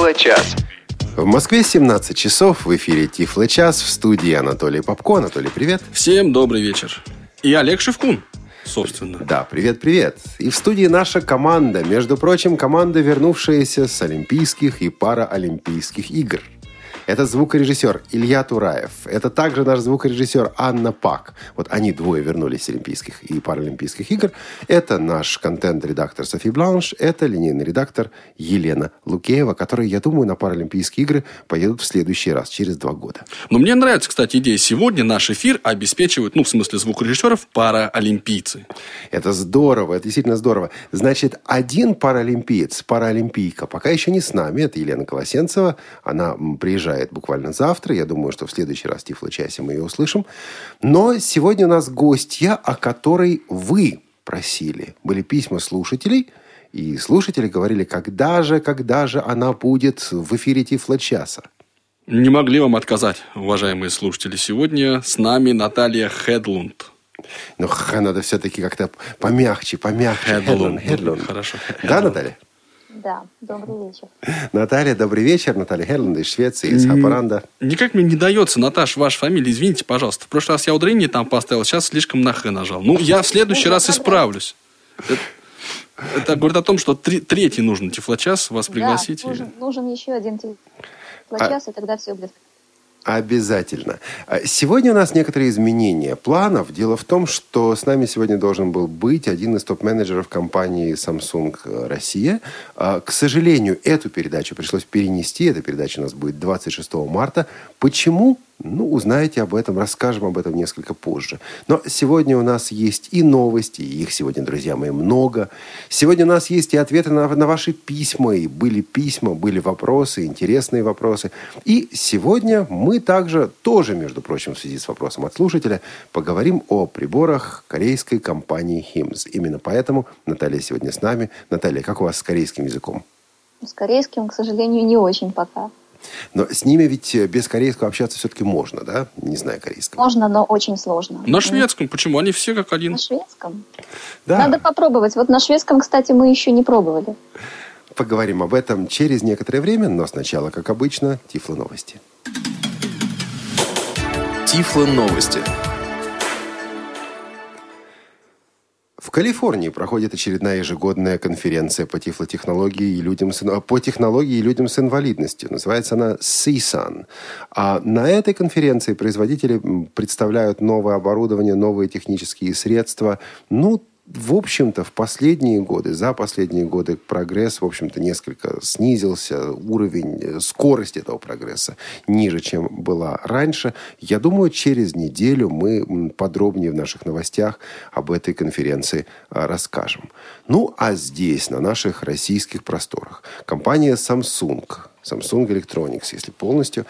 Тифлочас. В Москве 17 часов, в эфире Тифлочас, в студии Анатолий Попко. Анатолий, привет. Всем добрый вечер. И Олег Шевкун, собственно. Да, привет-привет. И в студии наша команда. Между прочим, команда, вернувшаяся с Олимпийских и Параолимпийских игр. Это звукорежиссер Илья Тураев. Это также наш звукорежиссер Анна Пак. Вот они двое вернулись с Олимпийских и Паралимпийских игр. Это наш контент-редактор Софи Бланш. Это линейный редактор Елена Лукеева, которые, я думаю, на Паралимпийские игры поедут в следующий раз, через 2 года. Но мне нравится, кстати, идея. Сегодня наш эфир обеспечивают, в смысле звукорежиссеров, параолимпийцы. Это здорово, это действительно здорово. Значит, один паралимпиец, параолимпийка, пока еще не с нами. Это Елена Колосенцева. Она приезжает буквально завтра. Я думаю, что в следующий раз в Тифлочасе мы ее услышим. Но сегодня у нас гостья, о которой вы просили. Были письма слушателей, и слушатели говорили, когда же она будет в эфире Тифлочаса. Не могли вам отказать, уважаемые слушатели. Сегодня с нами Наталья Хедлунд. Ну, надо все-таки как-то помягче. Хедлунд. Хорошо. Да, Наталья? Да, добрый вечер. Наталья, добрый вечер. Наталья Хедлунд из Швеции, из Хапаранда. Никак мне не дается, Наташ, ваша фамилия. Извините, пожалуйста. В прошлый раз я ударение там поставил, сейчас слишком на «х» нажал. Ну, я в следующий раз исправлюсь. Это говорит о том, что третий нужен Тифлочас, вас пригласить. Да, нужен еще один Тифлочас, и тогда все будет. Обязательно. Сегодня у нас некоторые изменения планов. Дело в том, что с нами сегодня должен был быть один из топ-менеджеров компании Samsung Россия. К сожалению, эту передачу пришлось перенести. Эта передача у нас будет 26 марта. Почему? Узнаете об этом, расскажем об этом несколько позже. Но сегодня у нас есть и новости, и их сегодня, друзья мои, много. Сегодня у нас есть и ответы на ваши письма, и были письма, были вопросы, интересные вопросы. И сегодня мы тоже, между прочим, в связи с вопросом от слушателя, поговорим о приборах корейской компании Hims. Именно поэтому Наталья сегодня с нами. Наталья, как у вас с корейским языком? С корейским, к сожалению, не очень пока. Но с ними ведь без корейского общаться все-таки можно, да? Не знаю корейского. Можно, но очень сложно. На шведском? Почему? Они все как один. На шведском? Да. Надо попробовать. Вот на шведском, кстати, мы еще не пробовали. Поговорим об этом через некоторое время, но сначала, как обычно, Тифло-новости. Тифло-новости. В Калифорнии проходит очередная ежегодная конференция по тифлотехнологии и людям с инвалидностью. Называется она CSUN. А на этой конференции производители представляют новое оборудование, новые технические средства. В общем-то, за последние годы прогресс, в общем-то, несколько снизился. Уровень, скорость этого прогресса ниже, чем была раньше. Я думаю, через неделю мы подробнее в наших новостях об этой конференции расскажем. А здесь, на наших российских просторах, компания Samsung Electronics, если полностью,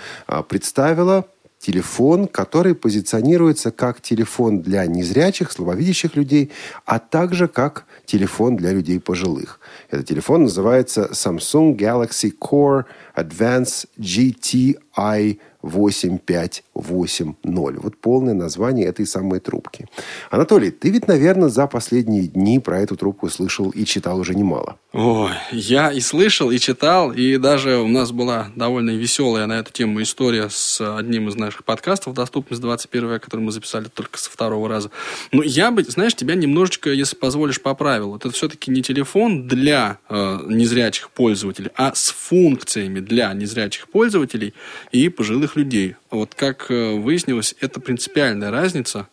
представила телефон, который позиционируется как телефон для незрячих, слабовидящих людей, а также как телефон для людей пожилых. Этот телефон называется Samsung Galaxy Core Advanced GTI 8.9. Вот полное название этой самой трубки. Анатолий, ты ведь, наверное, за последние дни про эту трубку слышал и читал уже немало. Ой, я и слышал, и читал, и даже у нас была довольно веселая на эту тему история с одним из наших подкастов «Доступность 21-я», который мы записали только со 2-го раза. Но я бы, тебя немножечко, если позволишь, поправил. Это все-таки не телефон для незрячих пользователей, а с функциями для незрячих пользователей и пожилых людей. Вот как выяснилось, это принципиальная разница,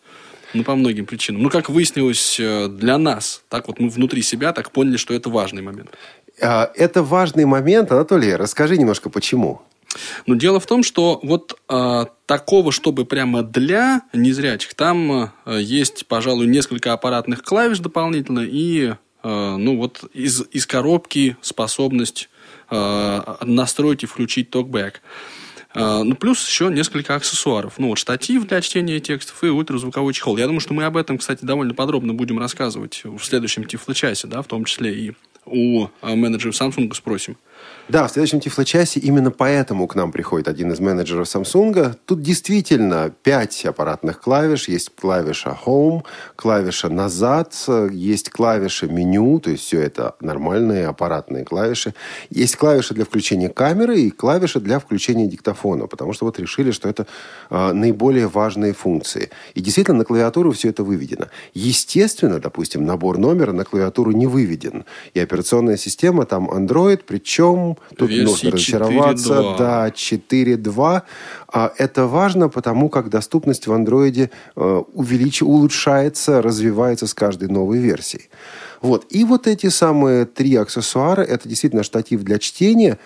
по многим причинам. Как выяснилось для нас, так вот мы внутри себя так поняли, что это важный момент. Это важный момент, Анатолий, расскажи немножко почему. Дело в том, что такого, чтобы прямо для незрячих, там есть, пожалуй, несколько аппаратных клавиш дополнительно и из коробки способность настроить и включить токбэк. Плюс еще несколько аксессуаров. Штатив для чтения текстов и ультразвуковой чехол. Я думаю, что мы об этом, кстати, довольно подробно будем рассказывать в следующем Тифлочасе, в том числе и у менеджеров Samsung спросим. Да, в следующем Тифлочасе именно поэтому к нам приходит один из менеджеров Samsung. Тут действительно 5 аппаратных клавиш. Есть клавиша Home, клавиша Назад, есть клавиша Меню, то есть все это нормальные аппаратные клавиши. Есть клавиша для включения камеры и клавиша для включения диктофона, потому что вот решили, что это наиболее важные функции. И действительно на клавиатуру все это выведено. Естественно, допустим, набор номера на клавиатуру не выведен. И операционная система там Android, причем тут нужно разочароваться. 4.2. Да, 4.2. Это важно, потому как доступность в Android улучшается, развивается с каждой новой версией. Вот. И вот эти самые 3 аксессуара, это действительно штатив для чтения,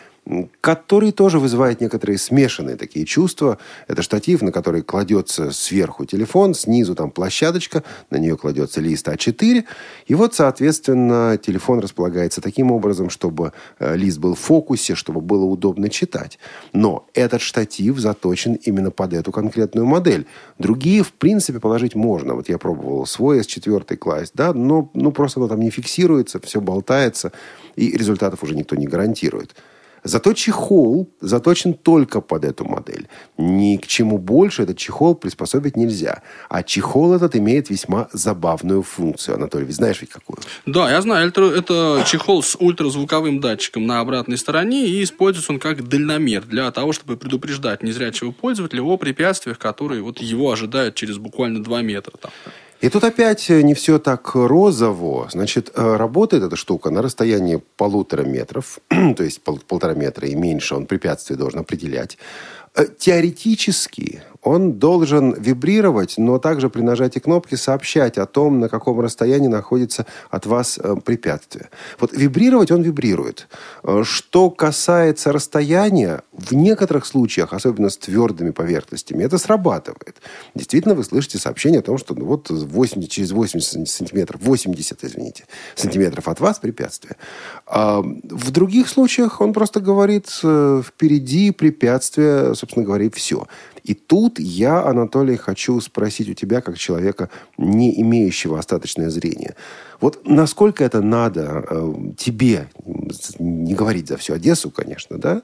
который тоже вызывает некоторые смешанные такие чувства. Это штатив, на который кладется сверху телефон, снизу там площадочка, на нее кладется лист А4. И вот, соответственно, телефон располагается таким образом, чтобы лист был в фокусе, чтобы было удобно читать. Но этот штатив заточен именно под эту конкретную модель. Другие, в принципе, положить можно. Вот я пробовал свой S4 класть, да, но просто оно там не фиксируется, все болтается, и результатов уже никто не гарантирует. Зато чехол заточен только под эту модель. Ни к чему больше этот чехол приспособить нельзя. А чехол этот имеет весьма забавную функцию. Анатолий, знаешь ведь какую? Да, я знаю. Это чехол с ультразвуковым датчиком на обратной стороне. И используется он как дальномер для того, чтобы предупреждать незрячего пользователя о препятствиях, которые вот его ожидают через буквально 2 метра. Там. И тут опять не все так розово. Значит, работает эта штука на расстоянии 1,5 метра, то есть 1,5 метра и меньше, он препятствие должен определять. Теоретически он должен вибрировать, но также при нажатии кнопки сообщать о том, на каком расстоянии находится от вас препятствие. Вот вибрировать он вибрирует. Что касается расстояния, в некоторых случаях, особенно с твердыми поверхностями, это срабатывает. Действительно, вы слышите сообщение о том, что вот 80 сантиметров от вас препятствие. В других случаях он просто говорит впереди препятствие, собственно говоря, и все. И тут я, Анатолий, хочу спросить у тебя, как человека, не имеющего остаточное зрение. Вот насколько это надо тебе, не говорить за всю Одессу, конечно, да,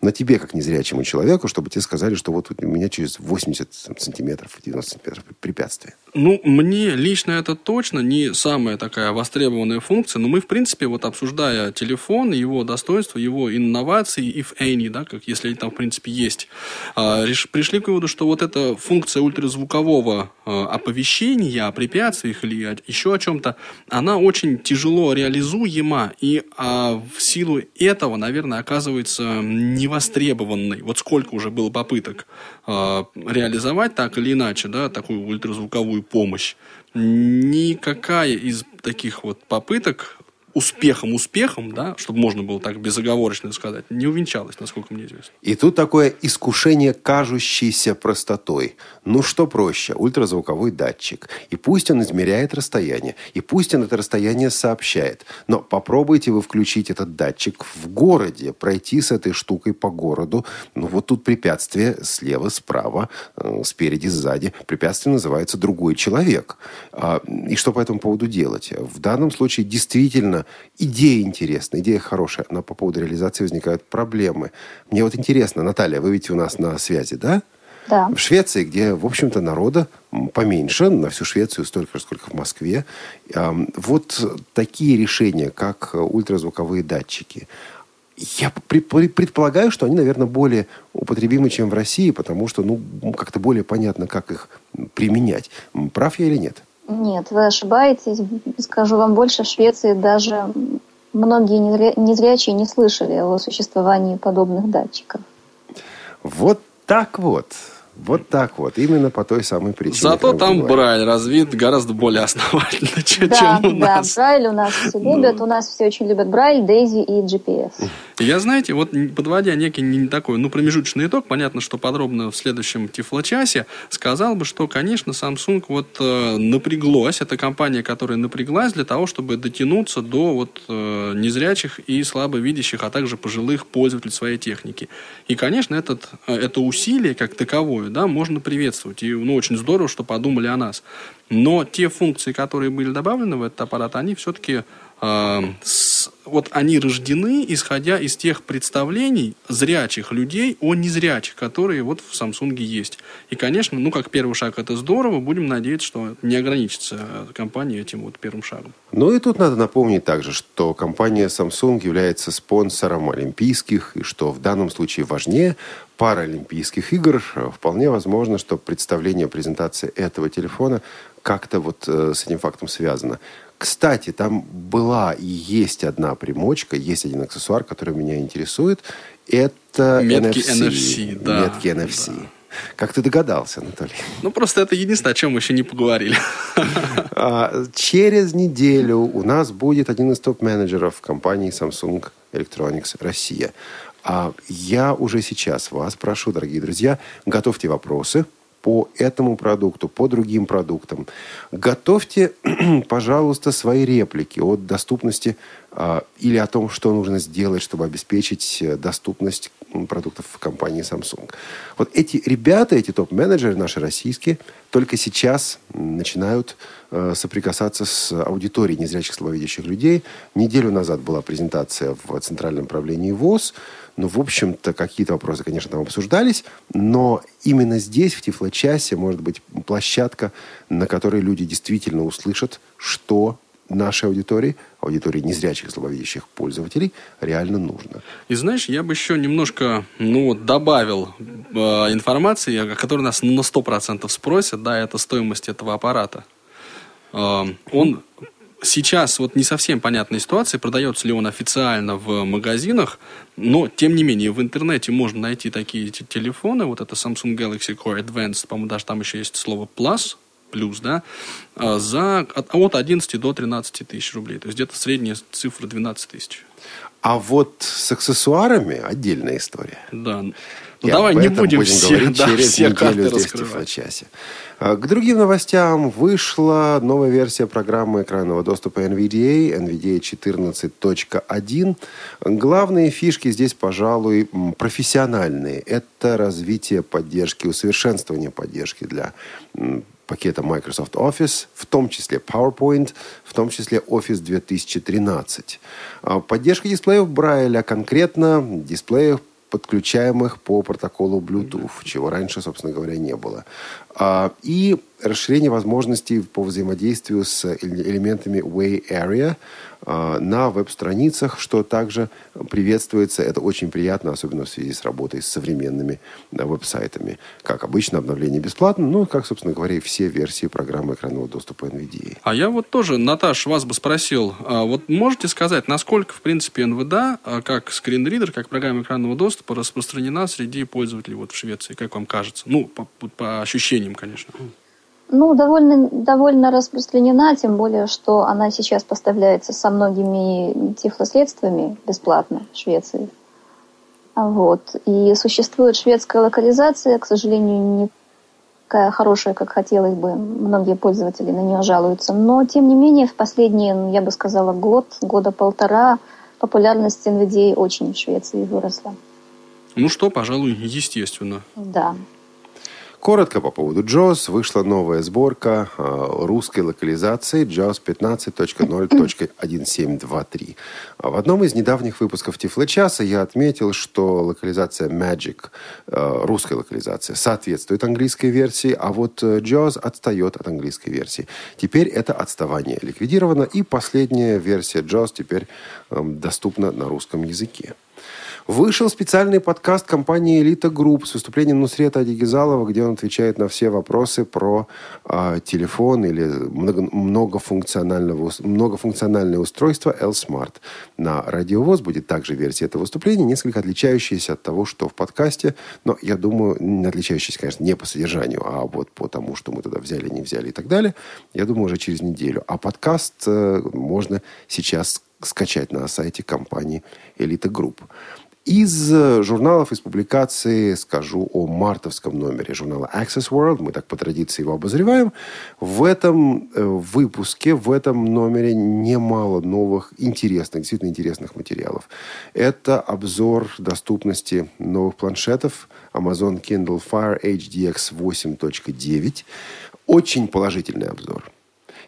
но тебе, как незрячему человеку, чтобы тебе сказали, что вот у меня через 80 сантиметров, 90 сантиметров препятствие. Ну, мне лично это точно не самая такая востребованная функция, но мы, в принципе, вот обсуждая телефон, его достоинства, его инновации, if any, да, как если они там, в принципе, есть, пришли к выводу, что вот эта функция ультразвукового оповещения о препятствиях или еще о чем-то, она очень тяжело реализуема, и в силу этого, наверное, оказывается невостребованной. Вот сколько уже было попыток реализовать так или иначе, да, такую ультразвуковую помощь. Никакая из таких вот попыток успехом, да, чтобы можно было так безоговорочно сказать, не увенчалось, насколько мне известно. И тут такое искушение кажущейся простотой. Ну, что проще? Ультразвуковой датчик. И пусть он измеряет расстояние. И пусть он это расстояние сообщает. Но попробуйте вы включить этот датчик в городе, пройти с этой штукой по городу. Ну, вот тут препятствие слева, справа, спереди, сзади. Препятствие называется «другой человек». И что по этому поводу делать? В данном случае действительно идея интересная, идея хорошая, но по поводу реализации возникают проблемы. Мне вот интересно, Наталья, вы ведь у нас на связи, да? Да. В Швеции, где, в общем-то, народа поменьше, на всю Швецию столько же, сколько в Москве. Вот такие решения, как ультразвуковые датчики. Я предполагаю, что они, наверное, более употребимы, чем в России, потому что, как-то более понятно, как их применять. Прав я или нет? Нет, вы ошибаетесь. Скажу вам больше, в Швеции даже многие незрячие не слышали о существовании подобных датчиков. Вот так вот. Вот так вот. Именно по той самой причине. Зато там Брайль развит гораздо более основательно, чем у нас. Да, Брайль у нас все любят. У нас все очень любят Брайль, Дейзи и GPS. Я, знаете, вот подводя некий не такой, промежуточный итог, понятно, что подробно в следующем Тифлочасе, сказал бы, что, конечно, Samsung напряглась. Это компания, которая напряглась для того, чтобы дотянуться до незрячих и слабовидящих, а также пожилых пользователей своей техники. И, конечно, это усилие как таковое, да, можно приветствовать. И очень здорово, что подумали о нас. Но те функции, которые были добавлены в этот аппарат, они все-таки вот они рождены, исходя из тех представлений зрячих людей о незрячих, которые вот в Samsung есть. И, конечно, ну, как первый шаг это здорово. Будем надеяться, что не ограничится компания этим вот первым шагом. Ну и тут надо напомнить также, что компания Samsung является спонсором олимпийских, и что в данном случае важнее паралимпийских игр. Вполне возможно, что представление, презентация этого телефона как-то вот с этим фактом связано. Кстати, там была и есть одна примочка, есть один аксессуар, который меня интересует. Это метки NFC. Да. Метки NFC. Да. Как ты догадался, Анатолий? Ну, просто это единственное, о чем мы еще не поговорили. Через неделю у нас будет один из топ-менеджеров компании Samsung Electronics Россия. Я уже сейчас вас прошу, дорогие друзья, готовьте вопросы по этому продукту, по другим продуктам. Готовьте, пожалуйста, свои реплики о доступности или о том, что нужно сделать, чтобы обеспечить доступность продуктов в компании Samsung. Вот эти ребята, эти топ-менеджеры наши российские, только сейчас начинают соприкасаться с аудиторией незрячих слабовидящих людей. Неделю назад была презентация в Центральном правлении ВОЗ. Ну, в общем-то, какие-то вопросы, конечно, там обсуждались, но именно здесь, в Тифлочасе, может быть, площадка, на которой люди действительно услышат, что нашей аудитории, аудитории незрячих, слабовидящих пользователей, реально нужно. И знаешь, я бы еще немножко добавил информации, о которой нас на 100% спросят, да, это стоимость этого аппарата. Он сейчас вот не совсем понятная ситуация, продается ли он официально в магазинах, но, тем не менее, в интернете можно найти такие телефоны, вот это Samsung Galaxy Core Advanced, по-моему, даже там еще есть слово плюс, да, за от 11 до 13 тысяч рублей. То есть где-то средняя цифра 12 тысяч. А вот с аксессуарами отдельная история. Да. Ну, давай не будем все карты раскрывать. К другим новостям вышла новая версия программы экранного доступа NVDA, NVDA 14.1. Главные фишки здесь, пожалуй, профессиональные. Это развитие поддержки, усовершенствование поддержки для пакета Microsoft Office, в том числе PowerPoint, в том числе Office 2013. Поддержка дисплеев Брайля, а конкретно дисплеев, подключаемых по протоколу Bluetooth, чего раньше, собственно говоря, не было. И расширение возможностей по взаимодействию с элементами Way Area на веб-страницах, что также приветствуется. Это очень приятно, особенно в связи с работой с современными веб-сайтами. Как обычно, обновление бесплатно, как, собственно говоря, и все версии программы экранного доступа NVDA. А я вот тоже, Наташ, вас бы спросил, вот можете сказать, насколько, в принципе, NVDA, как скринридер, как программа экранного доступа, распространена среди пользователей вот в Швеции, как вам кажется? По ощущениям, конечно. Довольно распространена, тем более, что она сейчас поставляется со многими тифлосредствами бесплатно в Швеции. Вот. И существует шведская локализация, к сожалению, не такая хорошая, как хотелось бы. Многие пользователи на нее жалуются. Но, тем не менее, в последние, я бы сказала, года полтора популярность NVDA очень в Швеции выросла. Пожалуй, естественно. Да. Коротко по поводу JAWS. Вышла новая сборка русской локализации JAWS 15.0.1723. В одном из недавних выпусков Тифлочаса я отметил, что локализация MAGIC, русская локализация, соответствует английской версии, а вот JAWS отстает от английской версии. Теперь это отставание ликвидировано, и последняя версия JAWS теперь доступна на русском языке. Вышел специальный подкаст компании «Элита Групп» с выступлением Нусрета Адигизалова, где он отвечает на все вопросы про телефон или многофункциональное устройство «Элсмарт». На «Радиовоз» будет также версия этого выступления, несколько отличающаяся от того, что в подкасте, но, я думаю, отличающаяся, конечно, не по содержанию, а вот по тому, что мы туда взяли, не взяли и так далее, я думаю, уже через неделю. А подкаст можно сейчас скачать на сайте компании «Элита Групп». Из журналов, из публикации скажу о мартовском номере журнала Access World. Мы так по традиции его обозреваем. В этом выпуске, в этом номере немало новых, интересных, действительно интересных материалов. Это обзор доступности новых планшетов Amazon Kindle Fire HDX 8.9. Очень положительный обзор.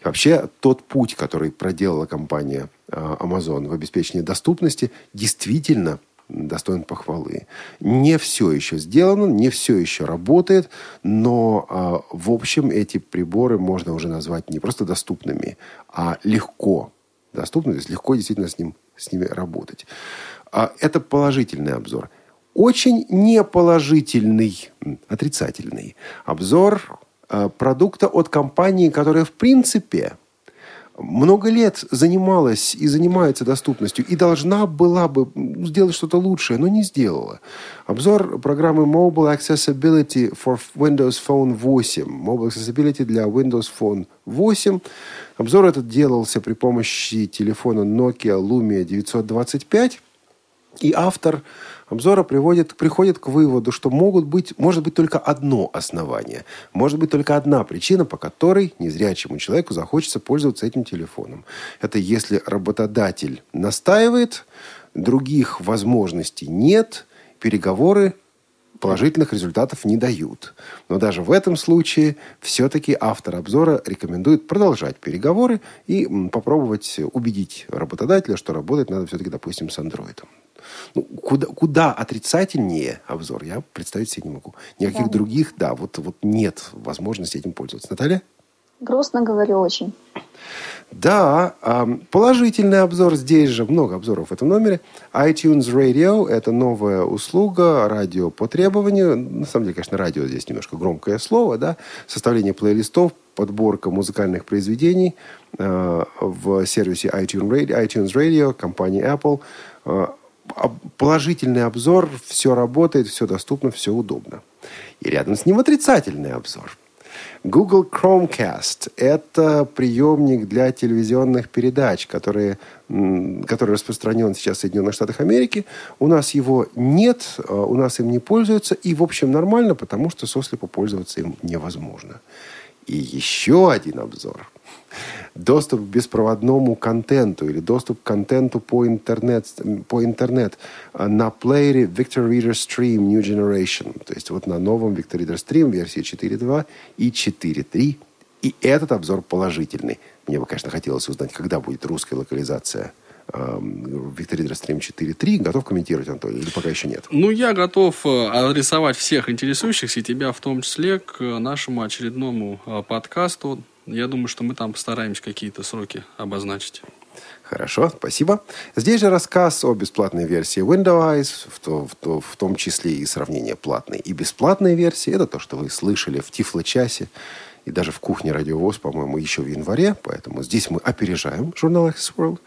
Вообще, тот путь, который проделала компания Amazon в обеспечении доступности, действительно достоин похвалы. Не все еще сделано, не все еще работает, но, в общем, эти приборы можно уже назвать не просто доступными, а легко доступными, то есть легко действительно с ними работать. Это положительный обзор. Очень неположительный, отрицательный обзор продукта от компании, которая, в принципе, много лет занималась и занимается доступностью, и должна была бы сделать что-то лучшее, но не сделала. Обзор программы Mobile Accessibility for Windows Phone 8. Mobile Accessibility для Windows Phone 8. Обзор этот делался при помощи телефона Nokia Lumia 925. И автор обзора приходит к выводу, что может быть только одно основание. Может быть только одна причина, по которой незрячему человеку захочется пользоваться этим телефоном. Это если работодатель настаивает, других возможностей нет, переговоры положительных результатов не дают. Но даже в этом случае все-таки автор обзора рекомендует продолжать переговоры и попробовать убедить работодателя, что работать надо все-таки, допустим, с Android. Ну, куда отрицательнее обзор, я представить себе не могу. Никаких других, вот нет возможности этим пользоваться. Наталья? Грустно говорю очень. Да, положительный обзор. Здесь же много обзоров в этом номере. iTunes Radio – это новая услуга, радио по требованию. На самом деле, конечно, радио здесь немножко громкое слово, да? Составление плейлистов, подборка музыкальных произведений в сервисе iTunes Radio, компании Apple. Положительный обзор, все работает, все доступно, все удобно. И рядом с ним отрицательный обзор. Google Chromecast – это приемник для телевизионных передач, который распространен сейчас в Соединенных Штатах Америки. У нас его нет, у нас им не пользуются. И, в общем, нормально, потому что сослепо пользоваться им невозможно. И еще один обзор. Доступ к беспроводному контенту или доступ к контенту по интернет на плеере Victor Reader Stream New Generation. То есть вот на новом Victor Reader Stream версии 4.2 и 4.3. И этот обзор положительный. Мне бы, конечно, хотелось узнать, когда будет русская локализация Victor Reader Stream 4.3. Готов комментировать, Анатолий, или пока еще нет? Я готов адресовать всех интересующихся, и тебя в том числе, к нашему очередному подкасту. Я думаю, что мы там постараемся какие-то сроки обозначить. Хорошо, спасибо. Здесь же рассказ о бесплатной версии Windows, в том числе и сравнение платной и бесплатной версии. Это то, что вы слышали в Тифлочасе и даже в кухне Радиовоз, по-моему, еще в январе. Поэтому здесь мы опережаем журнал Access World.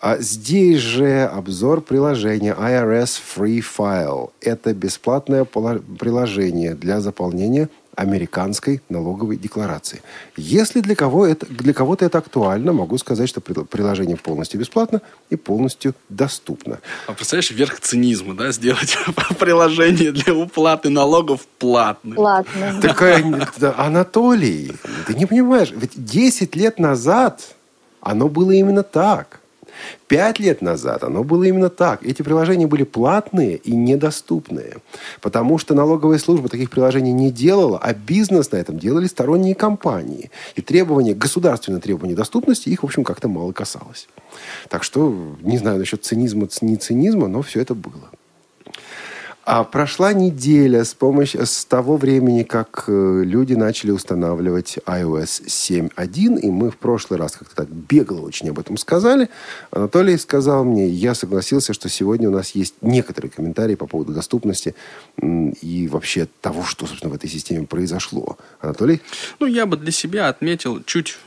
А здесь же обзор приложения IRS Free File. Это бесплатное приложение для заполнения американской налоговой декларации. Если для кого-то это актуально, могу сказать, что приложение полностью бесплатно и полностью доступно. А представляешь, верх цинизма, да, сделать приложение для уплаты налогов платным. Платным. Анатолий, ты не понимаешь, ведь 10 лет назад оно было именно так. 5 лет назад оно было именно так. Эти приложения были платные и недоступные. Потому что налоговая служба таких приложений не делала, а бизнес на этом делали сторонние компании. И государственные требования доступности их, в общем, как-то мало касалось. Так что, не знаю насчет цинизма, не цинизма, но все это было. А прошла неделя с того времени, как люди начали устанавливать iOS 7.1. И мы в прошлый раз как-то так бегло очень об этом сказали. Анатолий сказал мне, я согласился, что сегодня у нас есть некоторые комментарии по поводу доступности и вообще того, что, собственно, в этой системе произошло. Анатолий? Я бы для себя отметил чуть,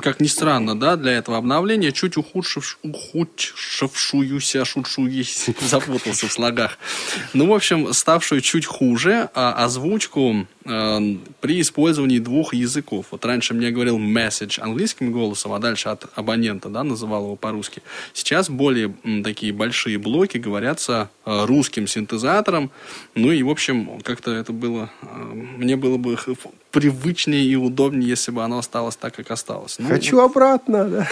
как ни странно, да, для этого обновления, чуть ухудшившуюся, запутался в слогах. В общем, ставшую чуть хуже озвучку при использовании двух языков. Вот раньше мне говорил message английским голосом, а дальше от абонента, да, называл его по-русски. Сейчас более такие большие блоки говорятся русским синтезатором. И, в общем, как-то это было... Мне было бы привычнее и удобнее, если бы оно осталось так, как осталось. Хочу обратно, да.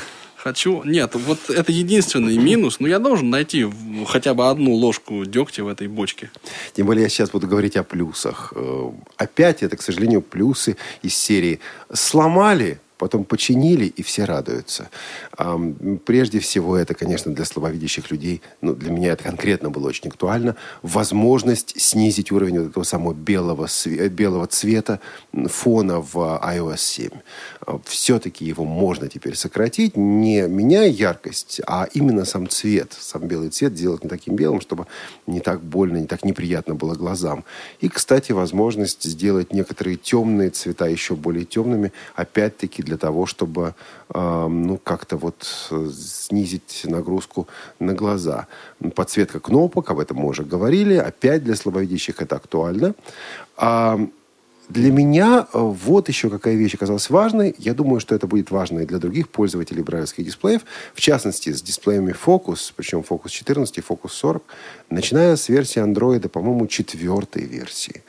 Нет, вот это единственный минус. Но я должен найти хотя бы одну ложку дегтя в этой бочке. Тем более я сейчас буду говорить о плюсах. Опять это, к сожалению, плюсы из серии «Сломали, Потом починили, и все радуются. Прежде всего, это, конечно, для слабовидящих людей, но для меня это конкретно было очень актуально, возможность снизить уровень вот этого самого белого цвета фона в iOS 7. Все-таки его можно теперь сократить, не меняя яркость, а именно сам цвет, сам белый цвет делать не таким белым, чтобы не так больно, не так неприятно было глазам. И, кстати, возможность сделать некоторые темные цвета еще более темными, опять-таки, для того, чтобы как-то вот снизить нагрузку на глаза. Подсветка кнопок, об этом мы уже говорили. Опять для слабовидящих это актуально. Для меня вот еще какая вещь оказалась важной. Я думаю, что это будет важно и для других пользователей брайлевских дисплеев. В частности, с дисплеями Focus, причем Focus 14 и Focus 40, начиная с версии Android, по-моему, 4-й версии.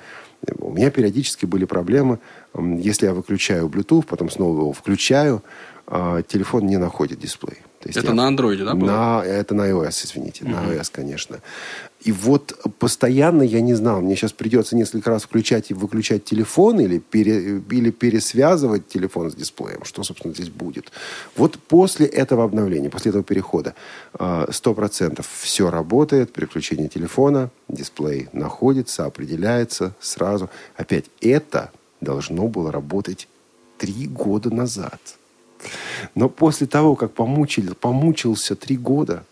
У меня периодически были проблемы. Если я выключаю Bluetooth, потом снова его включаю, телефон не находит дисплей. То есть это на Android, да, было? Это на iOS, извините. Mm-hmm. На iOS, конечно. И вот постоянно я не знал. Мне сейчас придется несколько раз включать и выключать телефон или пересвязывать телефон с дисплеем. Что, собственно, здесь будет? Вот после этого обновления, после этого перехода 100% все работает. Переключение телефона, дисплей находится, определяется сразу. Опять, это должно было работать 3 года назад. Но после того, как помучился 3 года,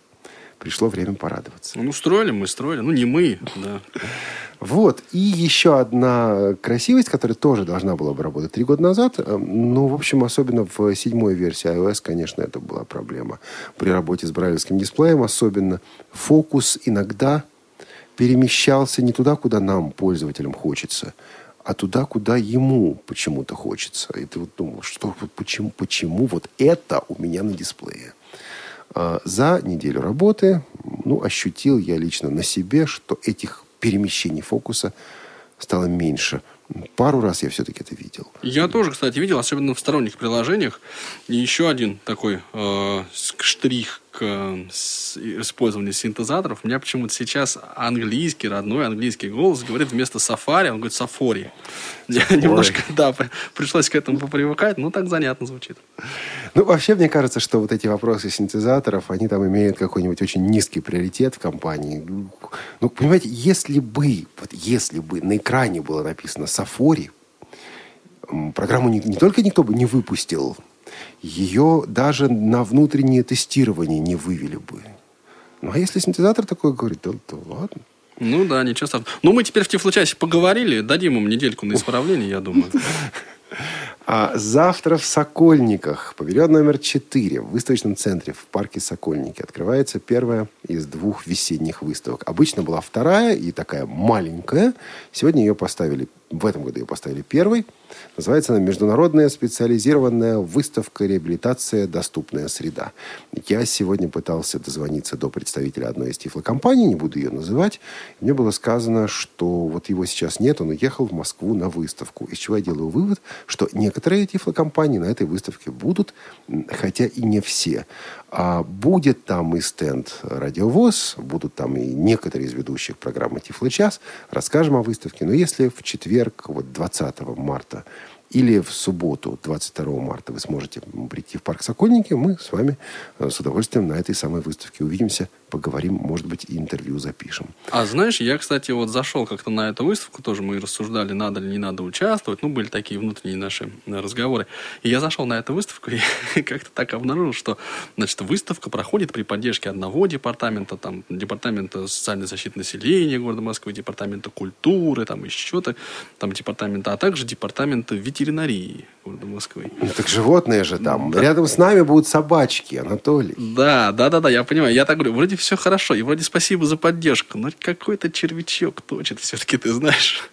пришло время порадоваться. Ну, строили. Ну, не мы, да. Вот. И еще одна красивость, которая тоже должна была бы работать 3 года назад. Ну, в общем, особенно в 7-й версии iOS, конечно, это была проблема. При работе с брайлевским дисплеем особенно фокус иногда перемещался не туда, куда нам, пользователям, хочется, а туда, куда ему почему-то хочется. И ты вот думал, что, почему вот это у меня на дисплее. За неделю работы ощутил я лично на себе, что этих перемещений фокуса стало меньше. Пару раз я все-таки это видел. Я тоже, кстати, видел, особенно в сторонних приложениях. И еще один такой штрих к использованию синтезаторов. У меня почему-то сейчас родной английский голос говорит вместо Safari, он говорит Safari. Немножко, да, пришлось к этому попривыкать, но так занятно звучит. Вообще, мне кажется, что вот эти вопросы синтезаторов, они там имеют какой-нибудь очень низкий приоритет в компании. Понимаете, если бы на экране было написано Safari, программу не только никто бы не выпустил, ее даже на внутреннее тестирование не вывели бы. А если синтезатор такой говорит, то ладно. Ну да, ничего страшного. Мы теперь в Тифлочасе поговорили. Дадим им недельку на исправление, я думаю. А завтра в Сокольниках, павильон номер 4, в выставочном центре в парке Сокольники, открывается первая из 2 весенних выставок. Обычно была 2-я и такая маленькая. Сегодня в этом году ее поставили 1-й. Называется она «Международная специализированная выставка реабилитация. Доступная среда». Я сегодня пытался дозвониться до представителя одной из тифлокомпаний, не буду ее называть. Мне было сказано, что вот его сейчас нет, он уехал в Москву на выставку. Из чего я делаю вывод, что некоторые тифлокомпании на этой выставке будут, хотя и не все. Будет там и стенд «Радиовоз», будут там и некоторые из ведущих программы «Тифлочас». Расскажем о выставке. Но если в четверг, 20 марта, или в субботу, 22 марта, вы сможете прийти в парк Сокольники, мы с вами с удовольствием на этой самой выставке увидимся, поговорим, может быть, и интервью запишем. А знаешь, я, кстати, зашел как-то на эту выставку, тоже мы рассуждали, надо ли не надо участвовать, были такие внутренние наши разговоры. И я зашел на эту выставку и как-то так обнаружил, что, выставка проходит при поддержке одного департамента, департамента социальной защиты населения города Москвы, департамента культуры, департамента, а также департамента ветеринарии города Москвы. Так животные же там. Да. Рядом с нами будут собачки, Анатолий. Да, я понимаю. Я так говорю, вроде все хорошо, и вроде спасибо за поддержку, но какой-то червячок точит все-таки, ты знаешь.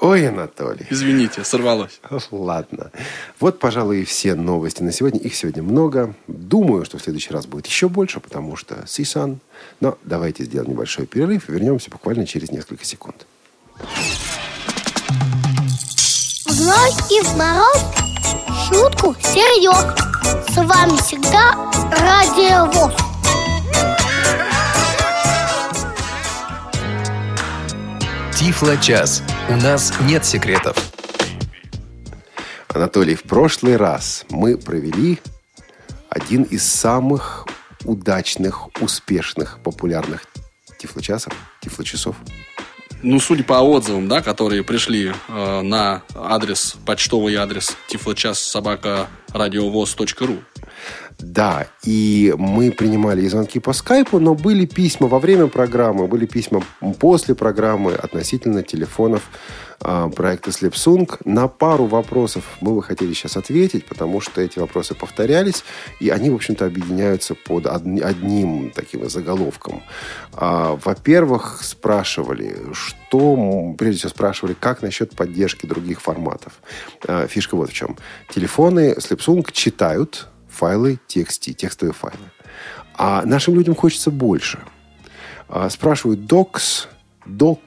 Ой, Анатолий. Извините, сорвалось. Ладно. Пожалуй, и все новости на сегодня. Их сегодня много. Думаю, что в следующий раз будет еще больше, потому что CSUN. Но давайте сделаем небольшой перерыв и вернемся буквально через несколько секунд. Вновь и в мороз, шутку серьез. С вами всегда Радио ВОЗ. Тифлочас. У нас нет секретов. Анатолий, в прошлый раз мы провели один из самых удачных, успешных, популярных тифлочасов. Ну, судя по отзывам, да, которые пришли на адрес, почтовый адрес tiflochas@radiovoz.ru. Да, и мы принимали звонки по скайпу, но были письма во время программы, были письма после программы относительно телефонов проекта Слепсунг. На пару вопросов мы бы хотели сейчас ответить, потому что эти вопросы повторялись, и они, в общем-то, объединяются под одним таким заголовком. Во-первых, прежде всего спрашивали, как насчет поддержки других форматов. Фишка вот в чем. Телефоны Слепсунг читают файлы, текстовые файлы. А нашим людям хочется больше. Спрашивают Docs, Doc,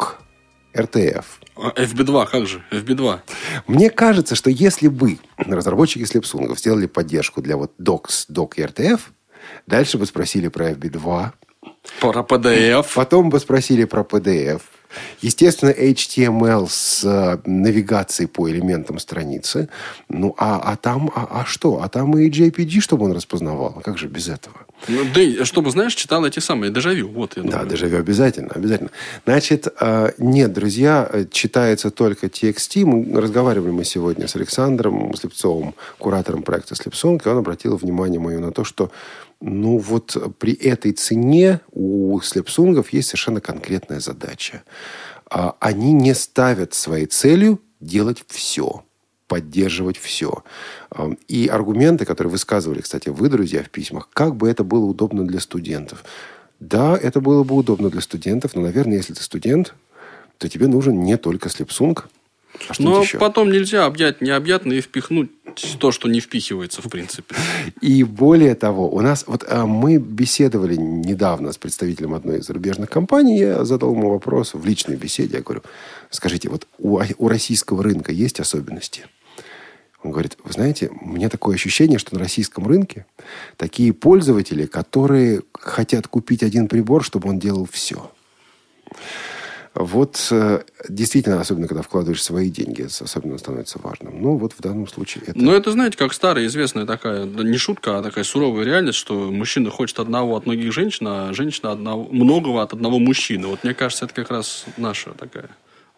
RTF. FB2, как же? FB2. Мне кажется, что если бы разработчики Слепсунгов сделали поддержку для вот Docs, Doc и RTF, дальше бы спросили про FB2. Про PDF. Потом бы спросили про PDF. Естественно, HTML с навигацией по элементам страницы. Ну, а там что? А там и JPG, чтобы он распознавал. Как же без этого? Ну, да, чтобы, знаешь, читал эти самые дежавю. Вот, я думаю. Да, дежавю обязательно. Значит, нет, друзья, читается только TXT. Мы разговаривали сегодня с Александром Слепцовым, куратором проекта Слепсунг, и он обратил внимание мое на то, что ну вот при этой цене у Слепсунгов есть совершенно конкретная задача. Они не ставят своей целью делать все, поддерживать все. И аргументы, которые высказывали, кстати, вы, друзья, в письмах, как бы это было удобно для студентов. Да, это было бы удобно для студентов, но, наверное, если ты студент, то тебе нужен не только Слепсунг, а что-нибудь еще. Но потом нельзя объять необъятное и впихнуть то, что не впихивается, в принципе. И более того, у нас... Вот мы беседовали недавно с представителем одной из зарубежных компаний. Я задал ему вопрос в личной беседе. Я говорю, скажите, вот у российского рынка есть особенности? Он говорит, вы знаете, у меня такое ощущение, что на российском рынке такие пользователи, которые хотят купить один прибор, чтобы он делал все. Вот действительно, особенно когда вкладываешь свои деньги, особенно становится важным. Но вот в данном случае это... Но это, знаете, как старая известная такая, не шутка, а такая суровая реальность, что мужчина хочет одного от многих женщин, а женщина многого от одного мужчины. Вот мне кажется, это как раз наша такая...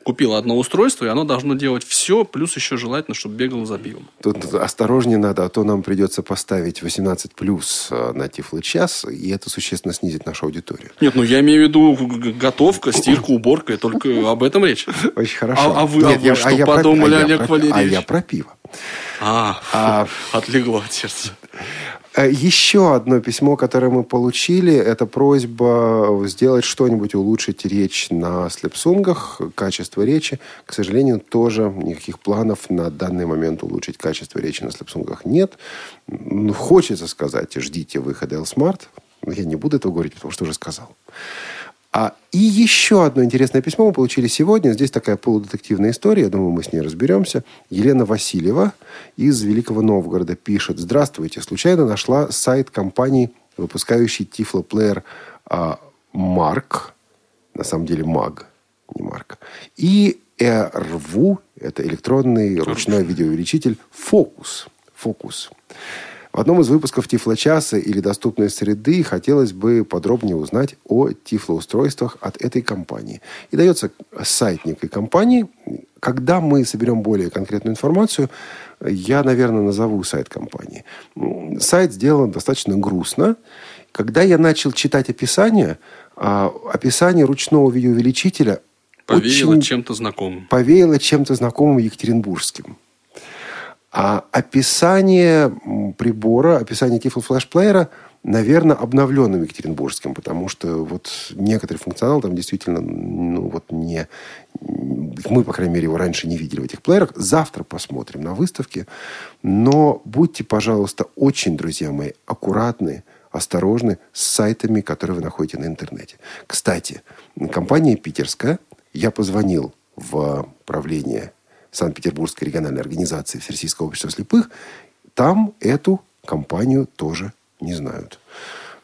Купила одно устройство, и оно должно делать все, плюс еще желательно, чтобы бегало за пивом. Тут осторожнее надо, а то нам придется поставить 18+ на Тифлочас, и это существенно снизит нашу аудиторию. Нет, ну я имею в виду готовка, стирка, уборка, и только об этом речь. Очень хорошо. А вы что подумали, Олег Валерьевич? А я про пиво. Отлегло от сердца. Еще одно письмо, которое мы получили, это просьба сделать что-нибудь, улучшить речь на слепсунгах, качество речи. К сожалению, тоже никаких планов на данный момент улучшить качество речи на слепсунгах нет. Но хочется сказать, ждите выхода Элсмарт. Я не буду этого говорить, потому что уже сказал. И еще одно интересное письмо мы получили сегодня. Здесь такая полудетективная история. Я думаю, мы с ней разберемся. Елена Васильева из Великого Новгорода пишет. Здравствуйте. Случайно нашла сайт компании, выпускающей тифлоплеер Марк. На самом деле Маг, не Марк. И РВУ. Это электронный ручной видеоувеличитель Фокус. Фокус. В одном из выпусков Тифлочаса или доступной среды хотелось бы подробнее узнать о тифлоустройствах от этой компании. И дается сайт некой компании. Когда мы соберем более конкретную информацию, я, наверное, назову сайт компании. Сайт сделан достаточно грустно. Когда я начал читать описание ручного видеоувеличителя... Повеяло чем-то знакомым. Повеяло чем-то знакомым екатеринбургским. А описание прибора, описание тифлофлешплеера, наверное, обновленным екатеринбургским, потому что вот некоторый функционал там действительно, мы, по крайней мере, его раньше не видели в этих плеерах. Завтра посмотрим на выставке. Но будьте, пожалуйста, очень, друзья мои, аккуратны, осторожны с сайтами, которые вы находите на интернете. Кстати, компания питерская. Я позвонил в правление Санкт-Петербургской региональной организации Всероссийского общества слепых, там эту компанию тоже не знают.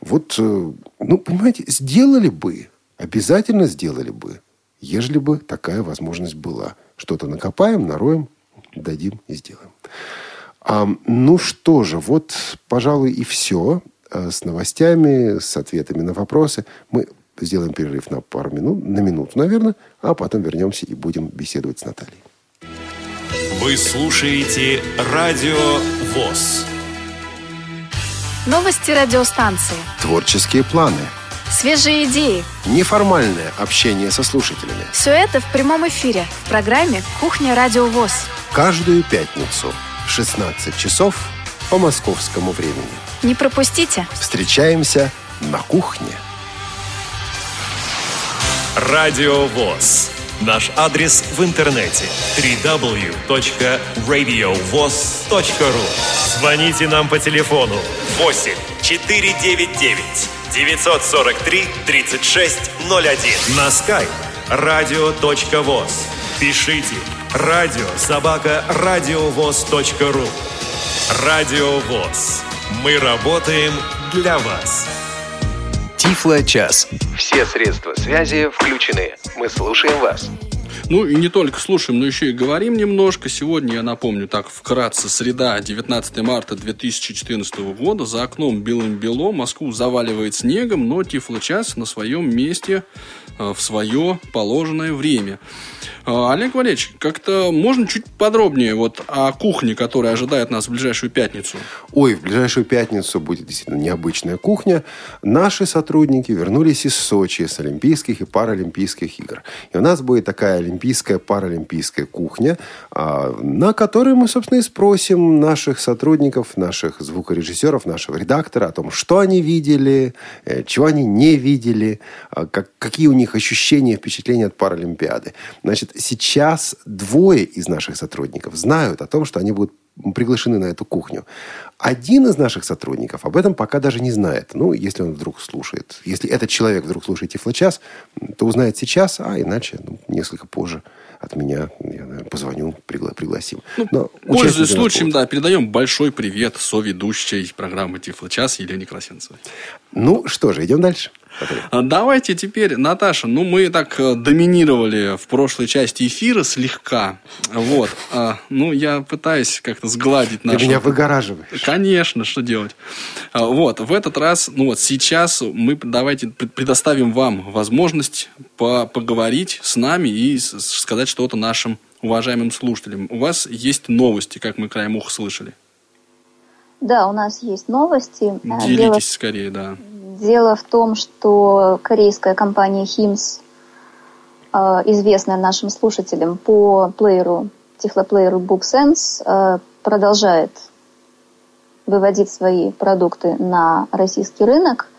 Вот, понимаете, обязательно сделали бы, ежели бы такая возможность была. Что-то накопаем, нароем, дадим и сделаем. Ну что же, вот, пожалуй, и все. С новостями, с ответами на вопросы. Мы сделаем перерыв на пару минут, на минуту, наверное, а потом вернемся и будем беседовать с Натальей. Вы слушаете Радио ВОС. Новости радиостанции. Творческие планы. Свежие идеи. Неформальное общение со слушателями. Все это в прямом эфире в программе «Кухня Радио ВОС». Каждую пятницу в 16 часов по московскому времени. Не пропустите. Встречаемся на кухне. Радио ВОС. Наш адрес в интернете www.radiovoz.ru. Звоните нам по телефону 8-499-943-3601. На скайп radio.voz. Пишите radio@radiovoz.ru. Радио ВОС. Мы работаем для вас. Тифлочас. Все средства связи включены. Мы слушаем вас. Ну и не только слушаем, но еще и говорим немножко. Сегодня, я напомню, так вкратце, среда, 19 марта 2014 года. За окном белым-бело, Москву заваливает снегом, но Тифлочас на своем месте в свое положенное время. Олег Валерьевич, как-то можно чуть подробнее вот о кухне, которая ожидает нас в ближайшую пятницу? Ой, в ближайшую пятницу будет действительно необычная кухня. Наши сотрудники вернулись из Сочи, с Олимпийских и Паралимпийских игр. И у нас будет такая олимпийская, паралимпийская кухня, на которой мы, собственно, и спросим наших сотрудников, наших звукорежиссеров, нашего редактора о том, что они видели, чего они не видели, какие у них ощущения, впечатления от Паралимпиады. Значит, сейчас двое из наших сотрудников знают о том, что они будут приглашены на эту кухню. Один из наших сотрудников об этом пока даже не знает. Ну, если он вдруг слушает. Если этот человек вдруг слушает Тифлочас, то узнает сейчас, а иначе несколько позже от меня. Я, наверное, позвоню, пригласим. Ну, пользуясь случаем, да, передаем большой привет соведущей программы Тифлочас Елене Колосенцевой. Ну, что же, идем дальше. Давайте теперь, Наташа, ну мы так доминировали в прошлой части эфира слегка, вот, ну я пытаюсь как-то сгладить нашу... Ты меня выгораживаешь. Конечно, что делать. Вот, в этот раз, ну вот сейчас мы давайте предоставим вам возможность поговорить с нами и сказать что-то нашим уважаемым слушателям. У вас есть новости, как мы краем уха слышали? Да, у нас есть новости. Делитесь скорее, да. Дело в том, что корейская компания Hims, известная нашим слушателям по плееру, тифлоплееру BookSense, продолжает выводить свои продукты на российский рынок.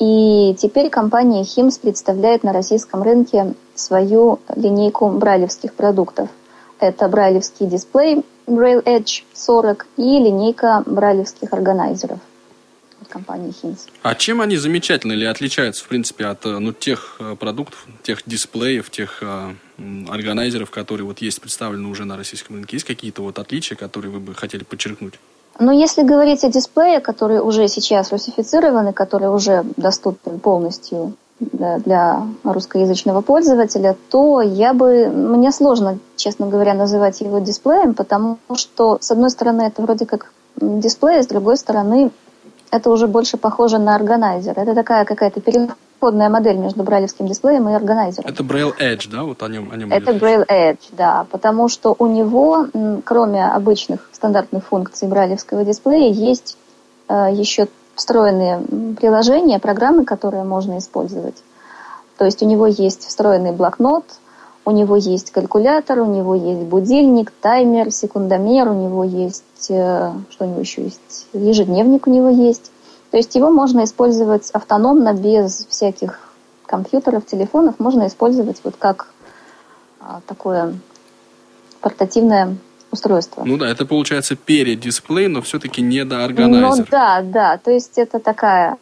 И теперь компания Hims представляет на российском рынке свою линейку брайлевских продуктов. Это брайлевский дисплей Braille Edge 40 и линейка брайлевских органайзеров компании Hims. А чем они замечательны или отличаются, в принципе, от тех продуктов, тех дисплеев, тех органайзеров, которые вот есть представлены уже на российском рынке? Есть какие-то вот отличия, которые вы бы хотели подчеркнуть? Ну, если говорить о дисплее, которые уже сейчас русифицированы, которые уже доступны полностью для русскоязычного пользователя, то мне сложно, честно говоря, называть его дисплеем, потому что, с одной стороны, это вроде как дисплей, с другой стороны, это уже больше похоже на органайзер. Это такая какая-то переходная модель между брайлевским дисплеем и органайзером. Это Braille Edge, да? Вот о нем это Braille Edge, да. Потому что у него, кроме обычных стандартных функций брайлевского дисплея, есть еще встроенные приложения, программы, которые можно использовать. То есть у него есть встроенный блокнот, у него есть калькулятор, у него есть будильник, таймер, секундомер, у него есть... Что у него еще есть? Ежедневник у него есть. То есть его можно использовать автономно, без всяких компьютеров, телефонов. Можно использовать вот как такое портативное устройство. Ну да, это получается передисплей, но все-таки не доорганайзер. Ну да. То есть это такая...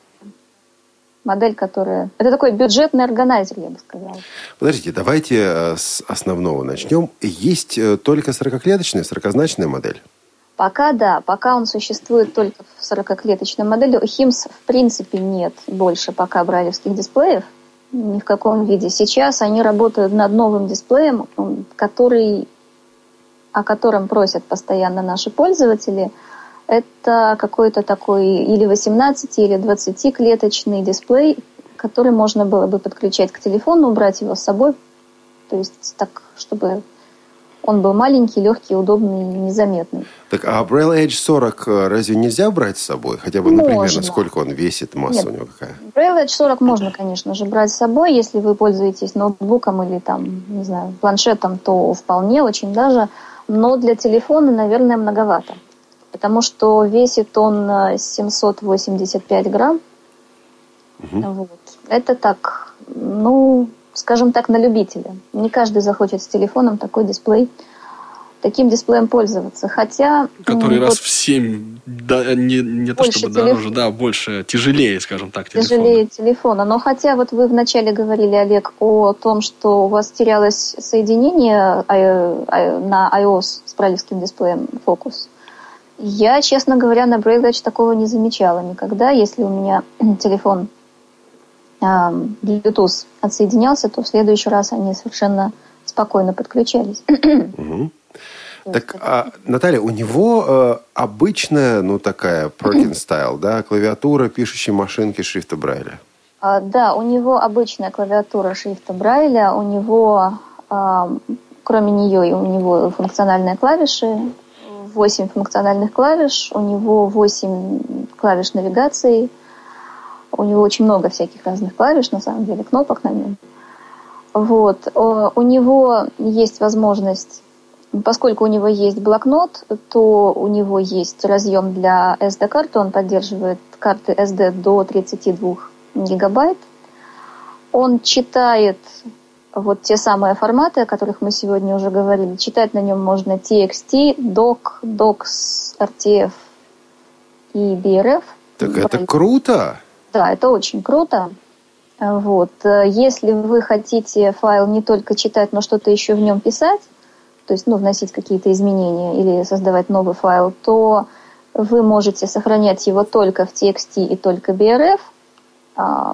модель, которая... Это такой бюджетный органайзер, я бы сказала. Подождите, давайте с основного начнем. Есть только 40-клеточная, 40-значная модель? Пока да. Пока он существует только в 40-клеточной модели. У Hims, в принципе, нет больше пока брайлевских дисплеев. Ни в каком виде. Сейчас они работают над новым дисплеем, который о котором просят постоянно наши пользователи, это какой-то такой или 18, или 20-клеточный дисплей, который можно было бы подключать к телефону, убрать его с собой, то есть так, чтобы он был маленький, легкий, удобный и незаметный. Так, а Braille Edge 40 разве нельзя брать с собой? Хотя бы, например, можно. Сколько он весит, масса у него какая? Braille Edge 40 можно, конечно же, брать с собой. Если вы пользуетесь ноутбуком или, там, не знаю, планшетом, то вполне, очень даже. Но для телефона, наверное, многовато. Потому что весит он 785 грамм. Угу. Вот. Это так, ну... скажем так, на любителя. Не каждый захочет с телефоном такой дисплей, таким дисплеем пользоваться. Хотя... который раз в 7, да, не то чтобы дороже, да, больше, тяжелее, скажем так, телефона. Тяжелее телефона. Но хотя вот вы вначале говорили, Олег, о том, что у вас терялось соединение на iOS с брайлевским дисплеем Focus. Я, честно говоря, на Braille Edge такого не замечала никогда. Если у меня телефон... Bluetooth отсоединялся, то в следующий раз они совершенно спокойно подключались. Угу. Так, Наталья, у него обычная, ну, такая Perkins-стайл, да, клавиатура пишущей машинки шрифта Брайля? Да, у него обычная клавиатура шрифта Брайля, у него, кроме нее, у него функциональные клавиши, 8 функциональных клавиш, у него 8 клавиш навигации. У него очень много всяких разных клавиш, на самом деле, кнопок на нем. Вот. У него есть возможность, поскольку у него есть блокнот, то у него есть разъем для SD-карты. Он поддерживает карты SD до 32 гигабайт. Он читает вот те самые форматы, о которых мы сегодня уже говорили. Читать на нем можно TXT, DOC, DOCS, RTF и BRF. Так это круто! Да, это очень круто. Вот. Если вы хотите файл не только читать, но что-то еще в нем писать, то есть, ну, вносить какие-то изменения или создавать новый файл, то вы можете сохранять его только в TXT и только BRF,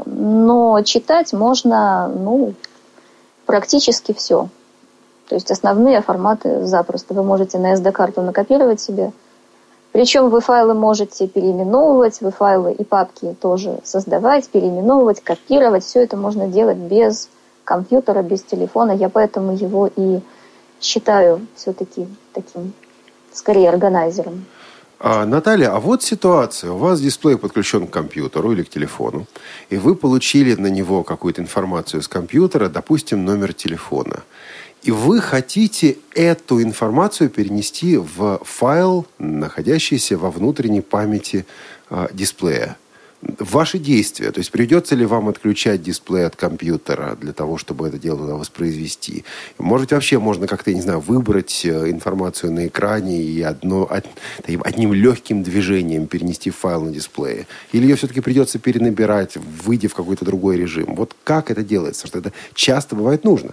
но читать можно, ну, практически все. То есть основные форматы запросто. Вы можете на SD-карту накопировать себе. Причем вы файлы можете переименовывать, вы файлы и папки тоже создавать, переименовывать, копировать. Все это можно делать без компьютера, без телефона. Я поэтому его и считаю все-таки таким, скорее, органайзером. Наталья, а вот ситуация. У вас дисплей подключен к компьютеру или к телефону, и вы получили на него какую-то информацию с компьютера, допустим, номер телефона. И вы хотите эту информацию перенести в файл, находящийся во внутренней памяти дисплея. Ваши действия. То есть придется ли вам отключать дисплей от компьютера для того, чтобы это дело туда воспроизвести? Может быть, вообще можно как-то, я не знаю, выбрать информацию на экране и одним легким движением перенести файл на дисплее? Или ее все-таки придется перенабирать, выйдя в какой-то другой режим? Вот как это делается? Что это часто бывает нужно?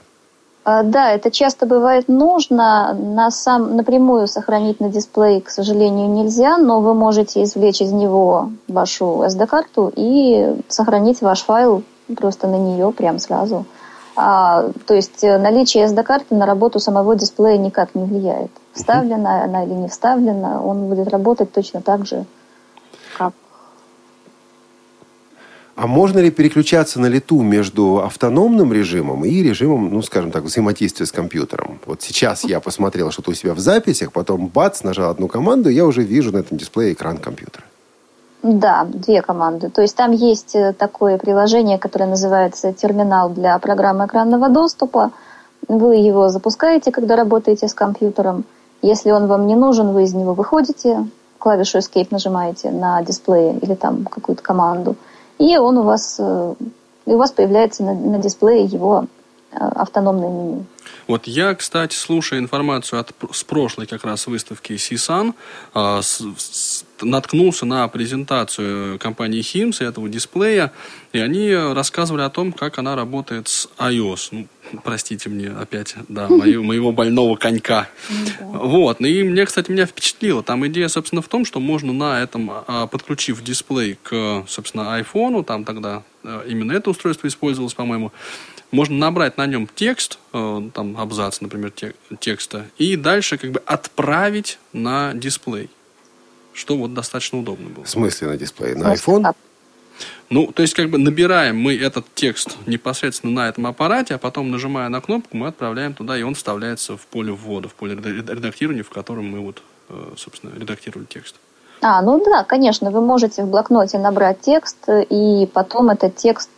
Да, это часто бывает нужно. Напрямую сохранить на дисплее, к сожалению, нельзя, но вы можете извлечь из него вашу SD-карту и сохранить ваш файл просто на нее прям сразу. То есть наличие SD-карты на работу самого дисплея никак не влияет. Вставлена она или не вставлена, он будет работать точно так же, как... А можно ли переключаться на лету между автономным режимом и режимом, ну, скажем так, взаимодействия с компьютером? Вот сейчас я посмотрел что-то у себя в записях, потом бац, нажал одну команду, и я уже вижу на этом дисплее экран компьютера. Да, две команды. То есть там есть такое приложение, которое называется терминал для программы экранного доступа. Вы его запускаете, когда работаете с компьютером. Если он вам не нужен, вы из него выходите, клавишу Escape нажимаете на дисплее или там какую-то команду. И он у вас появляется на дисплее его автономное меню. Вот я, кстати, слушая информацию с прошлой как раз выставки CSUN, наткнулся на презентацию компании Hims и этого дисплея, и они рассказывали о том, как она работает с iOS. Ну, простите мне опять, да, моего больного конька. Вот, и меня впечатлило. Там идея, собственно, в том, что можно на этом, подключив дисплей к, собственно, айфону, там тогда именно это устройство использовалось, по-моему, можно набрать на нем текст, там абзац, например, текста, и дальше как бы отправить на дисплей, что вот достаточно удобно было. В смысле на дисплей? На iPhone? Ну, то есть, как бы набираем мы этот текст непосредственно на этом аппарате, а потом, нажимая на кнопку, мы отправляем туда, и он вставляется в поле ввода, в поле редактирования, в котором мы, вот, собственно, редактировали текст. А, ну да, конечно, вы можете в блокноте набрать текст, и потом этот текст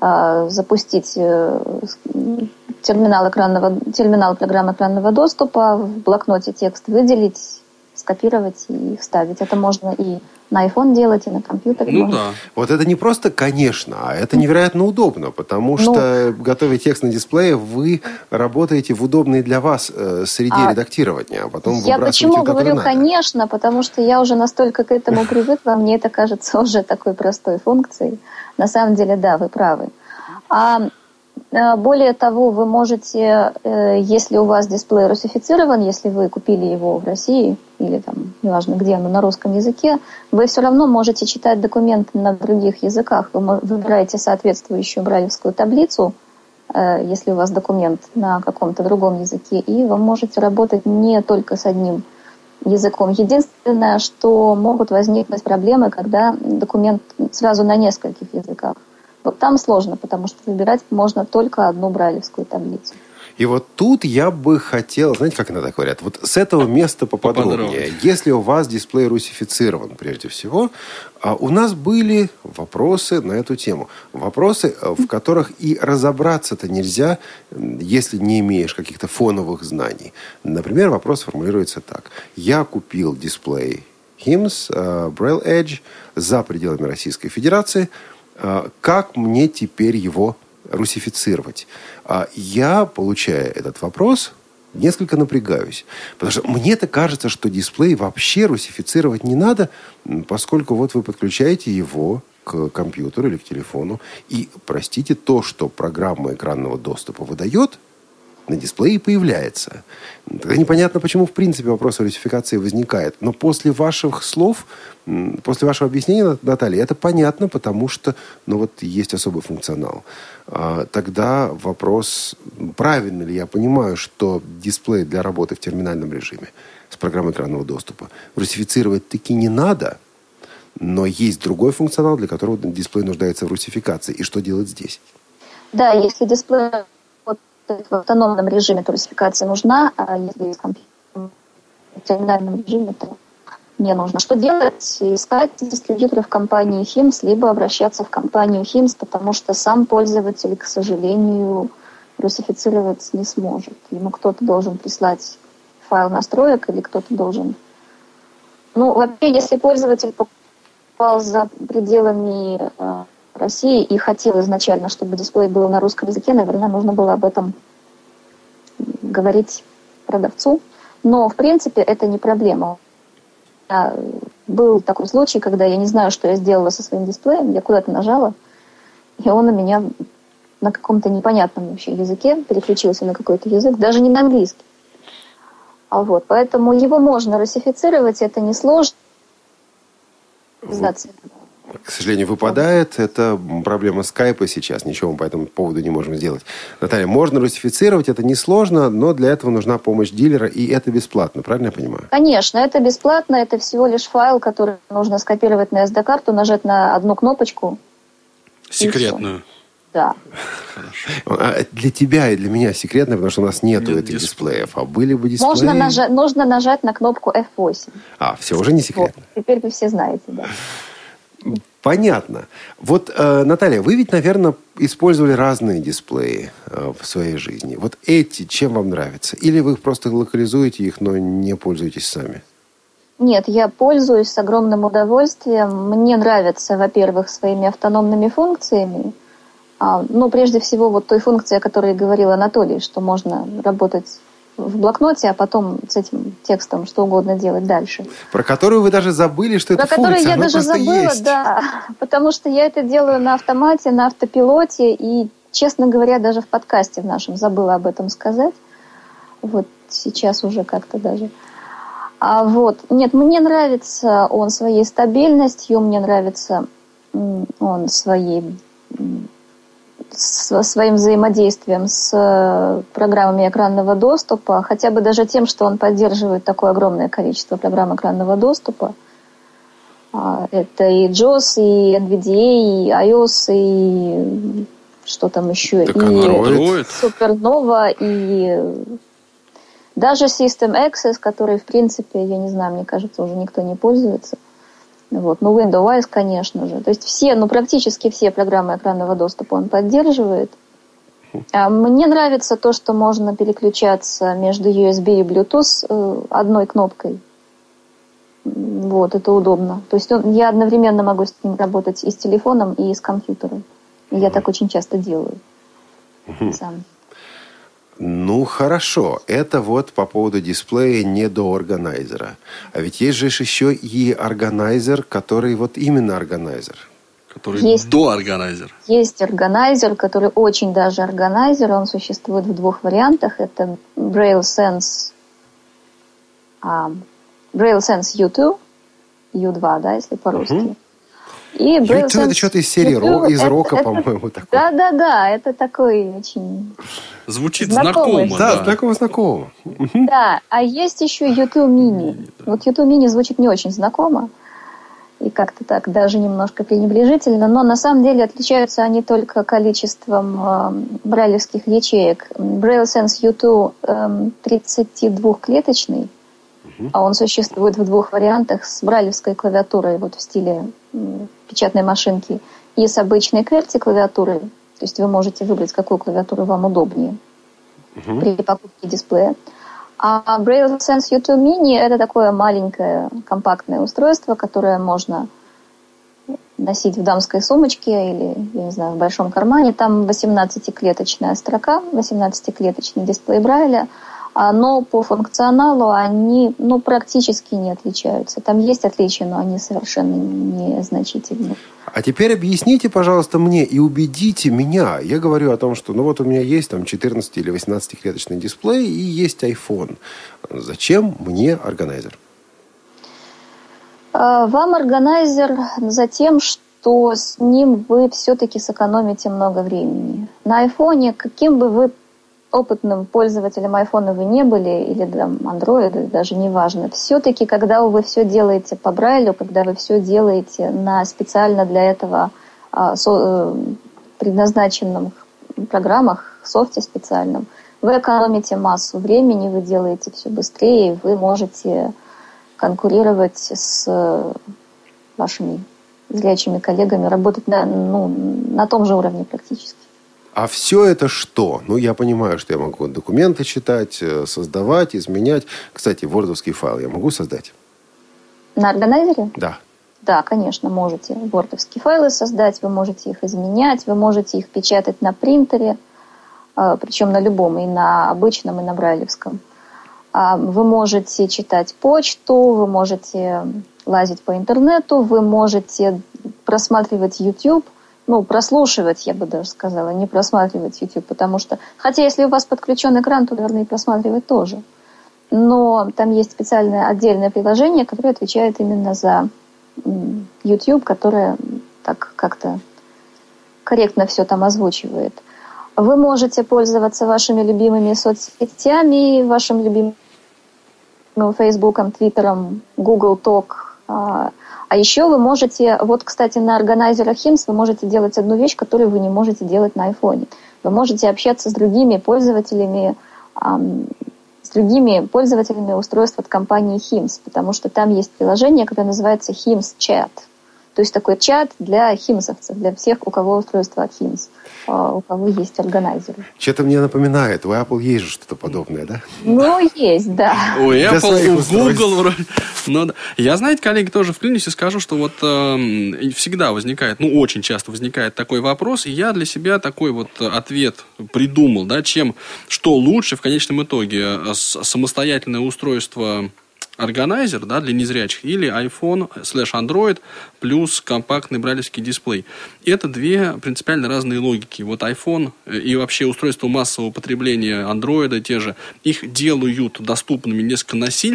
запустить терминал программы экранного доступа, в блокноте текст выделить, скопировать и вставить. Это можно и на iPhone делать, и на компьютер. Ну можно. Да. Вот это не просто, конечно, а это невероятно удобно, потому что, готовя текст на дисплее, вы работаете в удобной для вас среде редактирования, а потом выбрасываете. Я почему говорю «конечно», потому что я уже настолько к этому привыкла, мне это кажется уже такой простой функцией. На самом деле, да, вы правы. Более того, вы можете, если у вас дисплей русифицирован, если вы купили его в России или там, неважно где, но на русском языке, вы все равно можете читать документы на других языках. Вы выбираете соответствующую брайлевскую таблицу, если у вас документ на каком-то другом языке, и вы можете работать не только с одним языком. Единственное, что могут возникнуть проблемы, когда документ сразу на нескольких языках. Вот там сложно, потому что выбирать можно только одну брайлевскую таблицу. И вот тут я бы хотел, знаете, как иногда говорят, вот с этого места поподробнее. Если у вас дисплей русифицирован, прежде всего, у нас были вопросы на эту тему. Вопросы, в которых и разобраться-то нельзя, если не имеешь каких-то фоновых знаний. Например, вопрос формулируется так. Я купил дисплей Hims, Braille Edge за пределами Российской Федерации. Как мне теперь его русифицировать? Я, получая этот вопрос, несколько напрягаюсь. Потому что мне-то кажется, что дисплей вообще русифицировать не надо, поскольку вот вы подключаете его к компьютеру или к телефону. И, простите, то, что программа экранного доступа выдает, на дисплее появляется. Тогда непонятно, почему, в принципе, вопрос о русификации возникает. Но после ваших слов, после вашего объяснения, Наталья, это понятно, потому что, ну, вот есть особый функционал. Тогда вопрос, правильно ли я понимаю, что дисплей для работы в терминальном режиме с программой экранного доступа русифицировать-таки не надо, но есть другой функционал, для которого дисплей нуждается в русификации. И что делать здесь? Да, если дисплей в автономном режиме, то русификация нужна, а если в терминальном режиме, то не нужно. Что делать? Искать дистрибьютора в компании Hims, либо обращаться в компанию Hims, потому что сам пользователь, к сожалению, русифицировать не сможет. Ему кто-то должен прислать файл настроек, или кто-то должен... Ну, вообще, если пользователь покупал за пределами России и хотел изначально, чтобы дисплей был на русском языке, наверное, нужно было об этом говорить продавцу. Но, в принципе, это не проблема. Был такой случай, когда я не знаю, что я сделала со своим дисплеем, я куда-то нажала, и он у меня на каком-то непонятном вообще языке переключился на какой-то язык, даже не на английский. А вот, поэтому его можно русифицировать, это несложно. К сожалению, выпадает. Это проблема скайпа сейчас. Ничего мы по этому поводу не можем сделать. Наталья, можно русифицировать, это несложно, но для этого нужна помощь дилера, и это бесплатно, правильно я понимаю? Конечно, это бесплатно. Это всего лишь файл, который нужно скопировать на SD-карту, нажать на одну кнопочку. Секретную. Да. Хорошо. Для тебя и для меня секретно, потому что у нас нету этих дисплеев. А были бы дисплеи... Нужно нажать на кнопку F8. А, все, уже не секретно. Вот. Теперь вы все знаете, да. Понятно. Вот, Наталья, вы ведь, наверное, использовали разные дисплеи в своей жизни. Вот эти чем вам нравятся? Или вы просто локализуете их, но не пользуетесь сами? Нет, я пользуюсь с огромным удовольствием. Мне нравятся, во-первых, своими автономными функциями. Ну, прежде всего, вот той функции, о которой говорил Анатолий, что можно работать в блокноте, а потом с этим текстом что угодно делать дальше. Про которую вы даже забыли, что это функция. Про которую я даже забыла, да. Потому что я это делаю на автомате, на автопилоте, и честно говоря, даже в подкасте в нашем забыла об этом сказать. Вот сейчас уже как-то даже. А вот, нет, мне нравится он своей стабильностью, мне нравится он своим взаимодействием с программами экранного доступа, хотя бы даже тем, что он поддерживает такое огромное количество программ экранного доступа. Это и JAWS, и NVDA, и iOS, и что там еще, так и Supernova, и даже System Access, который, в принципе, я не знаю, мне кажется, уже никто не пользуется. Вот. Ну, Windows, конечно же. То есть все, ну, практически все программы экранного доступа он поддерживает. А мне нравится то, что можно переключаться между USB и Bluetooth одной кнопкой. Вот, это удобно. То есть я одновременно могу с ним работать и с телефоном, и с компьютером. Я так очень часто делаю. Сам. Ну, хорошо. Это вот по поводу дисплея не до органайзера. А ведь есть же еще и органайзер, который вот именно органайзер. Который есть, до органайзера. Есть органайзер, который очень даже органайзер. Он существует в двух вариантах. Это BrailleSense U2. U2, да, если по-русски. И BrailleSense это что-то из серии из рока, по-моему, такой. Да, это такой очень звучит знакомый, знакомо. Да, знакомо. Да, а есть еще U2 Mini. Вот U2 Mini звучит не очень знакомо. И как-то так даже немножко пренебрежительно. Но на самом деле отличаются они только количеством брайлевских ячеек. BrailleSense U2 32-клеточный. А он существует в двух вариантах: с брайлевской клавиатурой, вот в стиле печатной машинки, и с обычной QWERTY-клавиатурой. То есть вы можете выбрать, какую клавиатуру вам удобнее при покупке дисплея. А BrailleSense U2 Mini – это такое маленькое компактное устройство, которое можно носить в дамской сумочке или, я не знаю, в большом кармане. Там 18-клеточная строка, 18-клеточный дисплей Брайля. Но по функционалу они практически не отличаются. Там есть отличия, но они совершенно незначительны. А теперь объясните, пожалуйста, мне и убедите меня. Я говорю о том, что вот у меня есть там 14 или 18-клеточный дисплей и есть iPhone. Зачем мне органайзер? Вам органайзер за тем, что с ним вы все-таки сэкономите много времени. На iPhone, каким бы вы опытным пользователем айфона вы не были, или там Android, даже неважно. Все-таки, когда вы все делаете по Брайлю, когда вы все делаете на специально для этого предназначенных программах, софте специальном, вы экономите массу времени, вы делаете все быстрее, вы можете конкурировать с вашими зрячими коллегами, работать на том же уровне практически. А все это что? Я понимаю, что я могу документы читать, создавать, изменять. Кстати, вордовский файл я могу создать? На органайзере? Да. Да, конечно, можете вордовские файлы создать, вы можете их изменять, вы можете их печатать на принтере, причем на любом, и на обычном, и на брайлевском. Вы можете читать почту, вы можете лазить по интернету, вы можете просматривать YouTube, прослушивать, я бы даже сказала, не просматривать YouTube, потому что... Хотя, если у вас подключен экран, то, наверное, и просматривать тоже. Но там есть специальное отдельное приложение, которое отвечает именно за YouTube, которое так как-то корректно все там озвучивает. Вы можете пользоваться вашими любимыми соцсетями, вашим любимым Фейсбуком, Твиттером, Google Talk. А еще вы можете, кстати, на органайзерах Hims вы можете делать одну вещь, которую вы не можете делать на iPhone. Вы можете общаться с другими пользователями, устройств от компании Hims, потому что там есть приложение, которое называется Hims Chat. То есть такой чат для химсовцев, для всех, у кого устройство от Hims, у кого есть органайзеры. Что-то мне напоминает, у Apple есть же что-то подобное, да? Есть, да. У Apple, у Google вроде. Я, коллеги, тоже вклинюсь и скажу, что всегда возникает, очень часто возникает такой вопрос, и я для себя такой ответ придумал, да, что лучше в конечном итоге самостоятельное устройство органайзер, да, для незрячих, или iPhone/Android плюс компактный брайлевский дисплей. Это две принципиально разные логики. Вот iPhone и вообще устройство массового потребления, Android те же, их делают доступными несколько насильственно,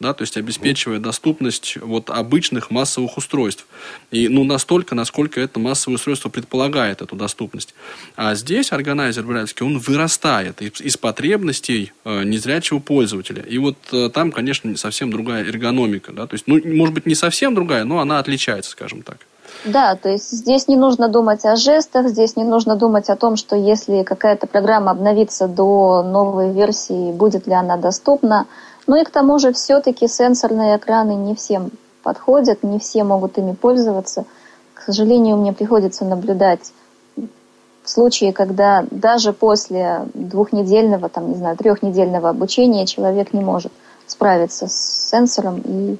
да, то есть обеспечивая доступность вот обычных массовых устройств. И, ну, настолько, насколько это массовое устройство предполагает эту доступность. А здесь органайзер брайлевский, он вырастает из потребностей незрячего пользователя. И вот там, конечно, совсем другая эргономика, да, то есть, ну, может быть, не совсем другая, но она отличается, скажем так. Да, то есть здесь не нужно думать о жестах, здесь не нужно думать о том, что если какая-то программа обновится до новой версии, будет ли она доступна. Ну и к тому же все-таки сенсорные экраны не всем подходят, не все могут ими пользоваться. К сожалению, мне приходится наблюдать случаи, когда даже после двухнедельного, там, не знаю, трехнедельного обучения человек не может справиться с сенсором, и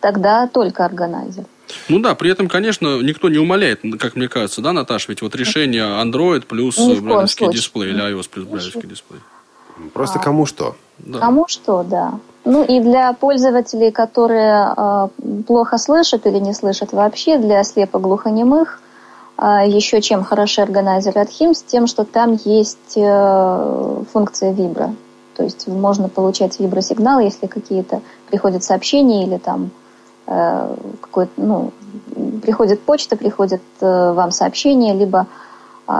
тогда только органайзер. Ну да, при этом, конечно, никто не умаляет, как мне кажется, да, Наташа, ведь вот решение Android плюс брайлевский дисплей или iOS плюс брайлевский дисплей. Просто кому что. Да. Кому что, да. Ну и для пользователей, которые плохо слышат или не слышат вообще, для слепоглухонемых, еще чем хороши органайзеры от Hims, тем, что там есть функция вибро. То есть можно получать вибросигналы, если какие-то приходят сообщения или там приходит почта, приходит вам сообщение, либо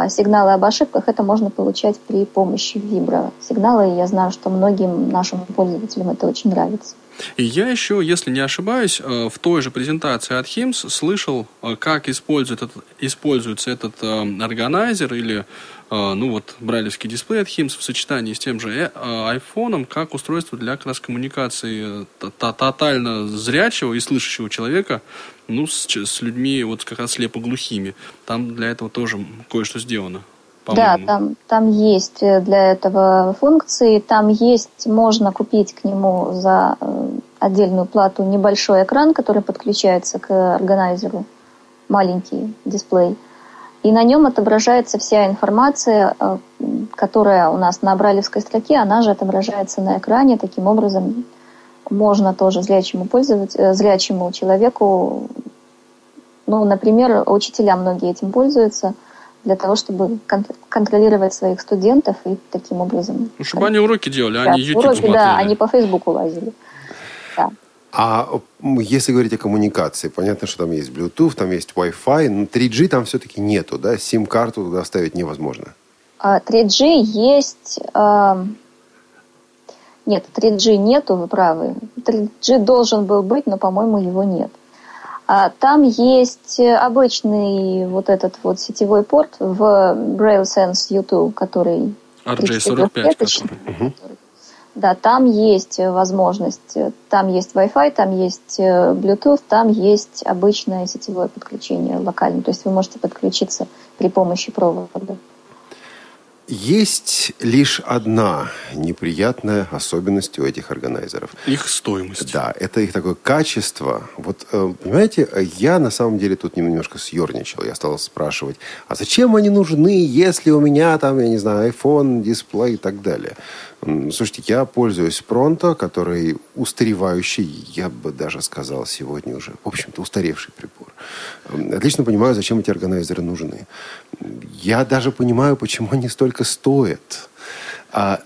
сигналы об ошибках, это можно получать при помощи вибросигнала, и я знаю, что многим нашим пользователям это очень нравится. И я еще, если не ошибаюсь, в той же презентации от Hims слышал, как используется этот органайзер или брайлевский дисплей от Hims в сочетании с тем же айфоном, как устройство для как раз коммуникации тотально зрячего и слышащего человека, с людьми вот как раз слепоглухими. Там для этого тоже кое-что сделано. По-моему. Да, там есть для этого функции, там есть, можно купить к нему за отдельную плату небольшой экран, который подключается к органайзеру, маленький дисплей, и на нем отображается вся информация, которая у нас на брайлевской строке, она же отображается на экране, таким образом можно тоже зрячему человеку, например, учителя многие этим пользуются, для того, чтобы контролировать своих студентов и таким образом... Чтобы они уроки делали, а не YouTube смотрели. Да, они по Фейсбуку лазили. Да. А если говорить о коммуникации, понятно, что там есть Bluetooth, там есть Wi-Fi, но 3G там все-таки нету, да? Сим-карту туда вставить невозможно. 3G есть... Нет, 3G нету, вы правы. 3G должен был быть, но, по-моему, его нет. Там есть обычный вот этот вот сетевой порт в BrailleSense U2, который... RJ45. Да, там есть возможность, там есть Wi-Fi, там есть Bluetooth, там есть обычное сетевое подключение локально. То есть вы можете подключиться при помощи провода. Есть лишь одна неприятная особенность у этих органайзеров. Их стоимость. Да, это их такое качество. Вот, понимаете, я на самом деле тут немножко съерничал. Я стал спрашивать, а зачем они нужны, если у меня там, я не знаю, iPhone, дисплей и так далее. Слушайте, я пользуюсь Пронто, который устаревающий, я бы даже сказал, сегодня уже, в общем-то, устаревший прибор. Отлично понимаю, зачем эти органайзеры нужны. Я даже понимаю, почему они столько стоят. Я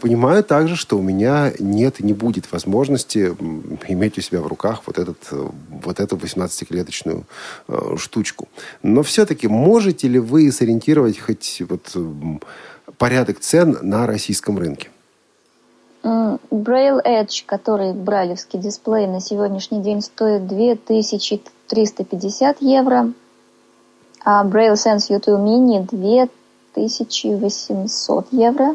понимаю также, что у меня нет и не будет возможности иметь у себя в руках вот эту 18-клеточную штучку. Но все-таки можете ли вы сориентировать хоть порядок цен на российском рынке? Braille Edge, который брайлевский дисплей, на сегодняшний день стоит 2350 евро, а BrailleSense U2 Mini 2800 евро.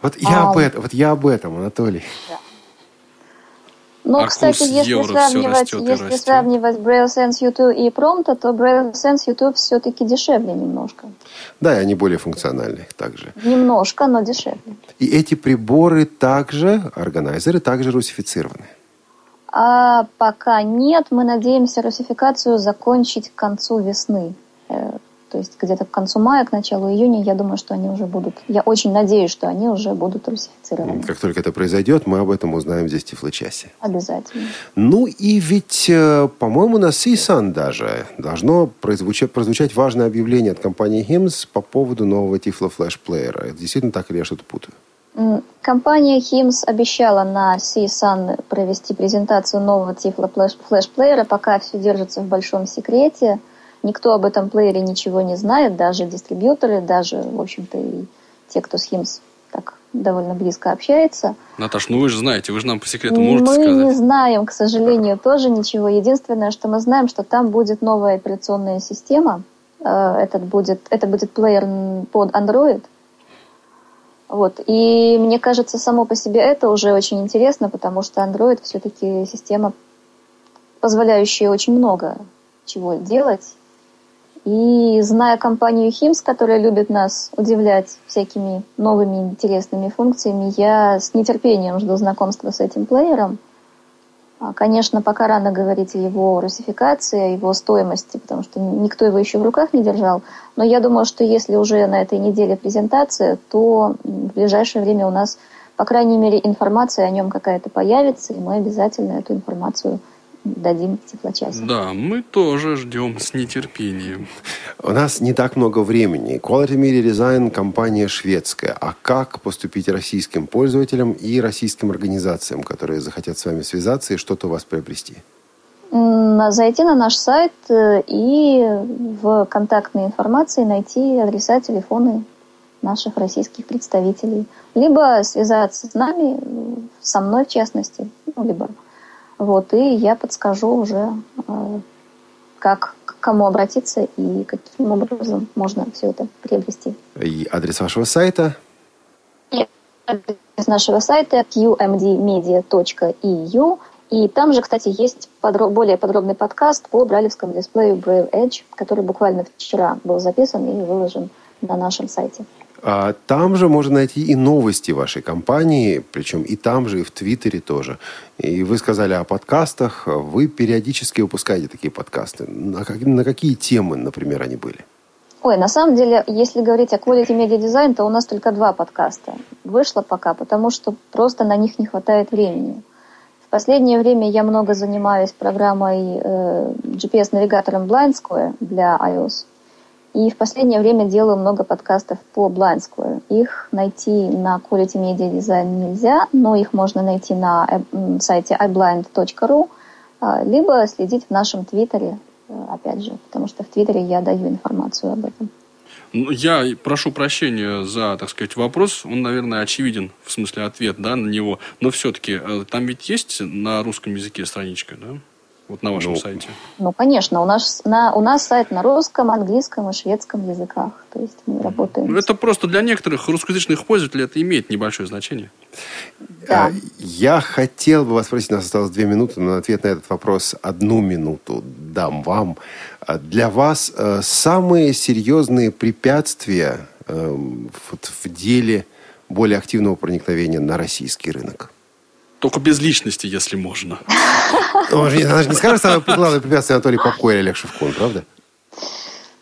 Вот я об этом, Анатолий. Да. Но, кстати, если сравнивать BrailleSense U2 и Pronto, то BrailleSense U2 все-таки дешевле немножко. Да, и они более функциональные также. Немножко, но дешевле. И эти приборы также, органайзеры также русифицированы? Пока нет. Мы надеемся русификацию закончить к концу весны. То есть где-то к концу мая, к началу июня, я думаю, что они уже будут... Я очень надеюсь, что они уже будут русифицированы. Как только это произойдет, мы об этом узнаем здесь в Тифлочасе. Обязательно. Ну и ведь, по-моему, на CSUN даже должно прозвучать важное объявление от компании Hims по поводу нового Тифло-флэш-плеера. Это действительно так или я что-то путаю? Компания Hims обещала на CSUN провести презентацию нового Тифло-флэш-плеера. Пока все держится в большом секрете. Никто об этом плеере ничего не знает, даже дистрибьюторы, даже, в общем-то, и те, кто с Hims так довольно близко общается. Наташ, ну вы же знаете, вы же нам по секрету можете сказать. Мы не знаем, к сожалению, тоже ничего. Единственное, что мы знаем, что там будет новая операционная система. Это будет плеер под Android. Вот. И мне кажется, само по себе это уже очень интересно, потому что Android все-таки система, позволяющая очень много чего делать. И зная компанию Hims, которая любит нас удивлять всякими новыми интересными функциями, я с нетерпением жду знакомства с этим плеером. Конечно, пока рано говорить о его русификации, о его стоимости, потому что никто его еще в руках не держал. Но я думаю, что если уже на этой неделе презентация, то в ближайшее время у нас, по крайней мере, информация о нем какая-то появится, и мы обязательно эту информацию дадим в Тифлочасе. Да, мы тоже ждем с нетерпением. У нас не так много времени. Quality Media Design — компания шведская. А как поступить российским пользователям и российским организациям, которые захотят с вами связаться и что-то у вас приобрести? Зайти на наш сайт и в контактной информации найти адреса, телефоны наших российских представителей. Либо связаться с нами, со мной в частности, либо... Вот, и я подскажу уже, как к кому обратиться и каким образом можно все это приобрести. И адрес вашего сайта? Нет, адрес нашего сайта qmdmedia.eu. И там же, кстати, есть более подробный подкаст по брайлевскому дисплею Braille Edge, который буквально вчера был записан и выложен на нашем сайте. Там же можно найти и новости вашей компании, причем и там же, и в Твиттере тоже. И вы сказали о подкастах. Вы периодически выпускаете такие подкасты. На какие темы, например, они были? Ой, на самом деле, если говорить о Quality Media Design, то у нас только 2 подкаста вышло пока, потому что просто на них не хватает времени. В последнее время я много занимаюсь программой GPS-навигатором Blind Square для iOS. И в последнее время делаю много подкастов по Blind Square. Их найти на Quality Media Design нельзя, но их можно найти на сайте iblind.ru, либо следить в нашем Твиттере, опять же, потому что в Твиттере я даю информацию об этом. Я прошу прощения за, так сказать, вопрос. Он, наверное, очевиден, в смысле ответ, да, на него. Но все-таки там ведь есть на русском языке страничка, да? Вот на вашем сайте. Ну, конечно. У нас сайт на русском, английском и шведском языках. То есть мы работаем... Это просто для некоторых русскоязычных пользователей это имеет небольшое значение. Да. Я хотел бы вас спросить, у нас осталось 2 минуты, но на ответ на этот вопрос 1 минуту дам вам. Для вас самые серьезные препятствия в деле более активного проникновения на российский рынок? Только без личности, если можно. Она же не скажет самое главное препятствие Анатолий Попко или Олег Шевкун, правда?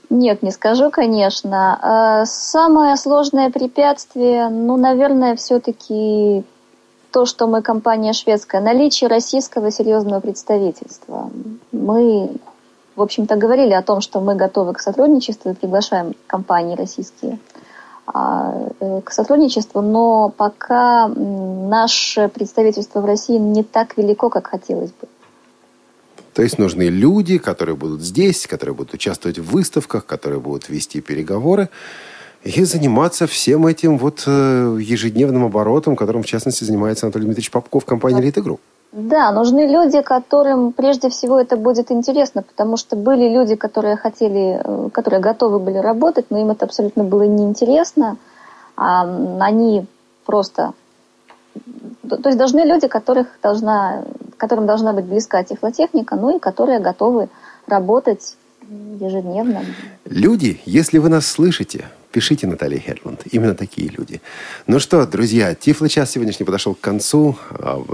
Нет, не скажу, конечно. Самое сложное препятствие, наверное, все-таки то, что мы компания шведская. Наличие российского серьезного представительства. Мы, в общем-то, говорили о том, что мы готовы к сотрудничеству и приглашаем компании российские к сотрудничеству, но пока наше представительство в России не так велико, как хотелось бы. То есть нужны люди, которые будут здесь, которые будут участвовать в выставках, которые будут вести переговоры и заниматься всем этим ежедневным оборотом, которым, в частности, занимается Анатолий Дмитриевич Попко в компании «Элита Групп». Да, нужны люди, которым прежде всего это будет интересно, потому что были люди, которые готовы были работать, но им это абсолютно было неинтересно. То есть должны люди, которым должна быть близка тифлотехника, и которые готовы работать ежедневно. Люди, если вы нас слышите, пишите, Наталья Хедлунд. Именно такие люди. Ну что, друзья, Тифлочас сегодняшний подошел к концу.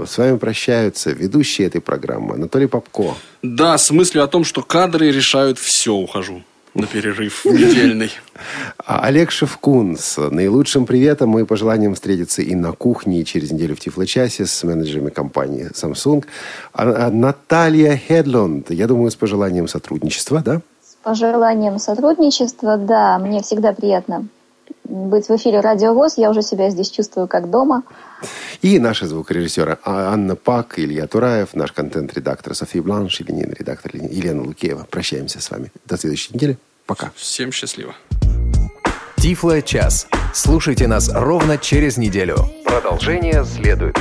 С вами прощаются ведущие этой программы Анатолий Попко. Да, с мыслью о том, что кадры решают все, ухожу. на перерыв недельный. Олег Шевкун с наилучшим приветом и пожеланием встретиться и на кухне, и через неделю в Тифлочасе с менеджерами компании Samsung. Наталья Хедлунд, я думаю, с пожеланием сотрудничества, да? С пожеланием сотрудничества, да. Мне всегда приятно быть в эфире «Радиовоз». Я уже себя здесь чувствую как дома. И наши звукорежиссеры Анна Пак, Илья Тураев, наш контент-редактор Софи Бланш, редактор Елена Лукеева. Прощаемся с вами. До следующей недели. Пока. Всем счастливо. Тифло-час. Слушайте нас ровно через неделю. Продолжение следует.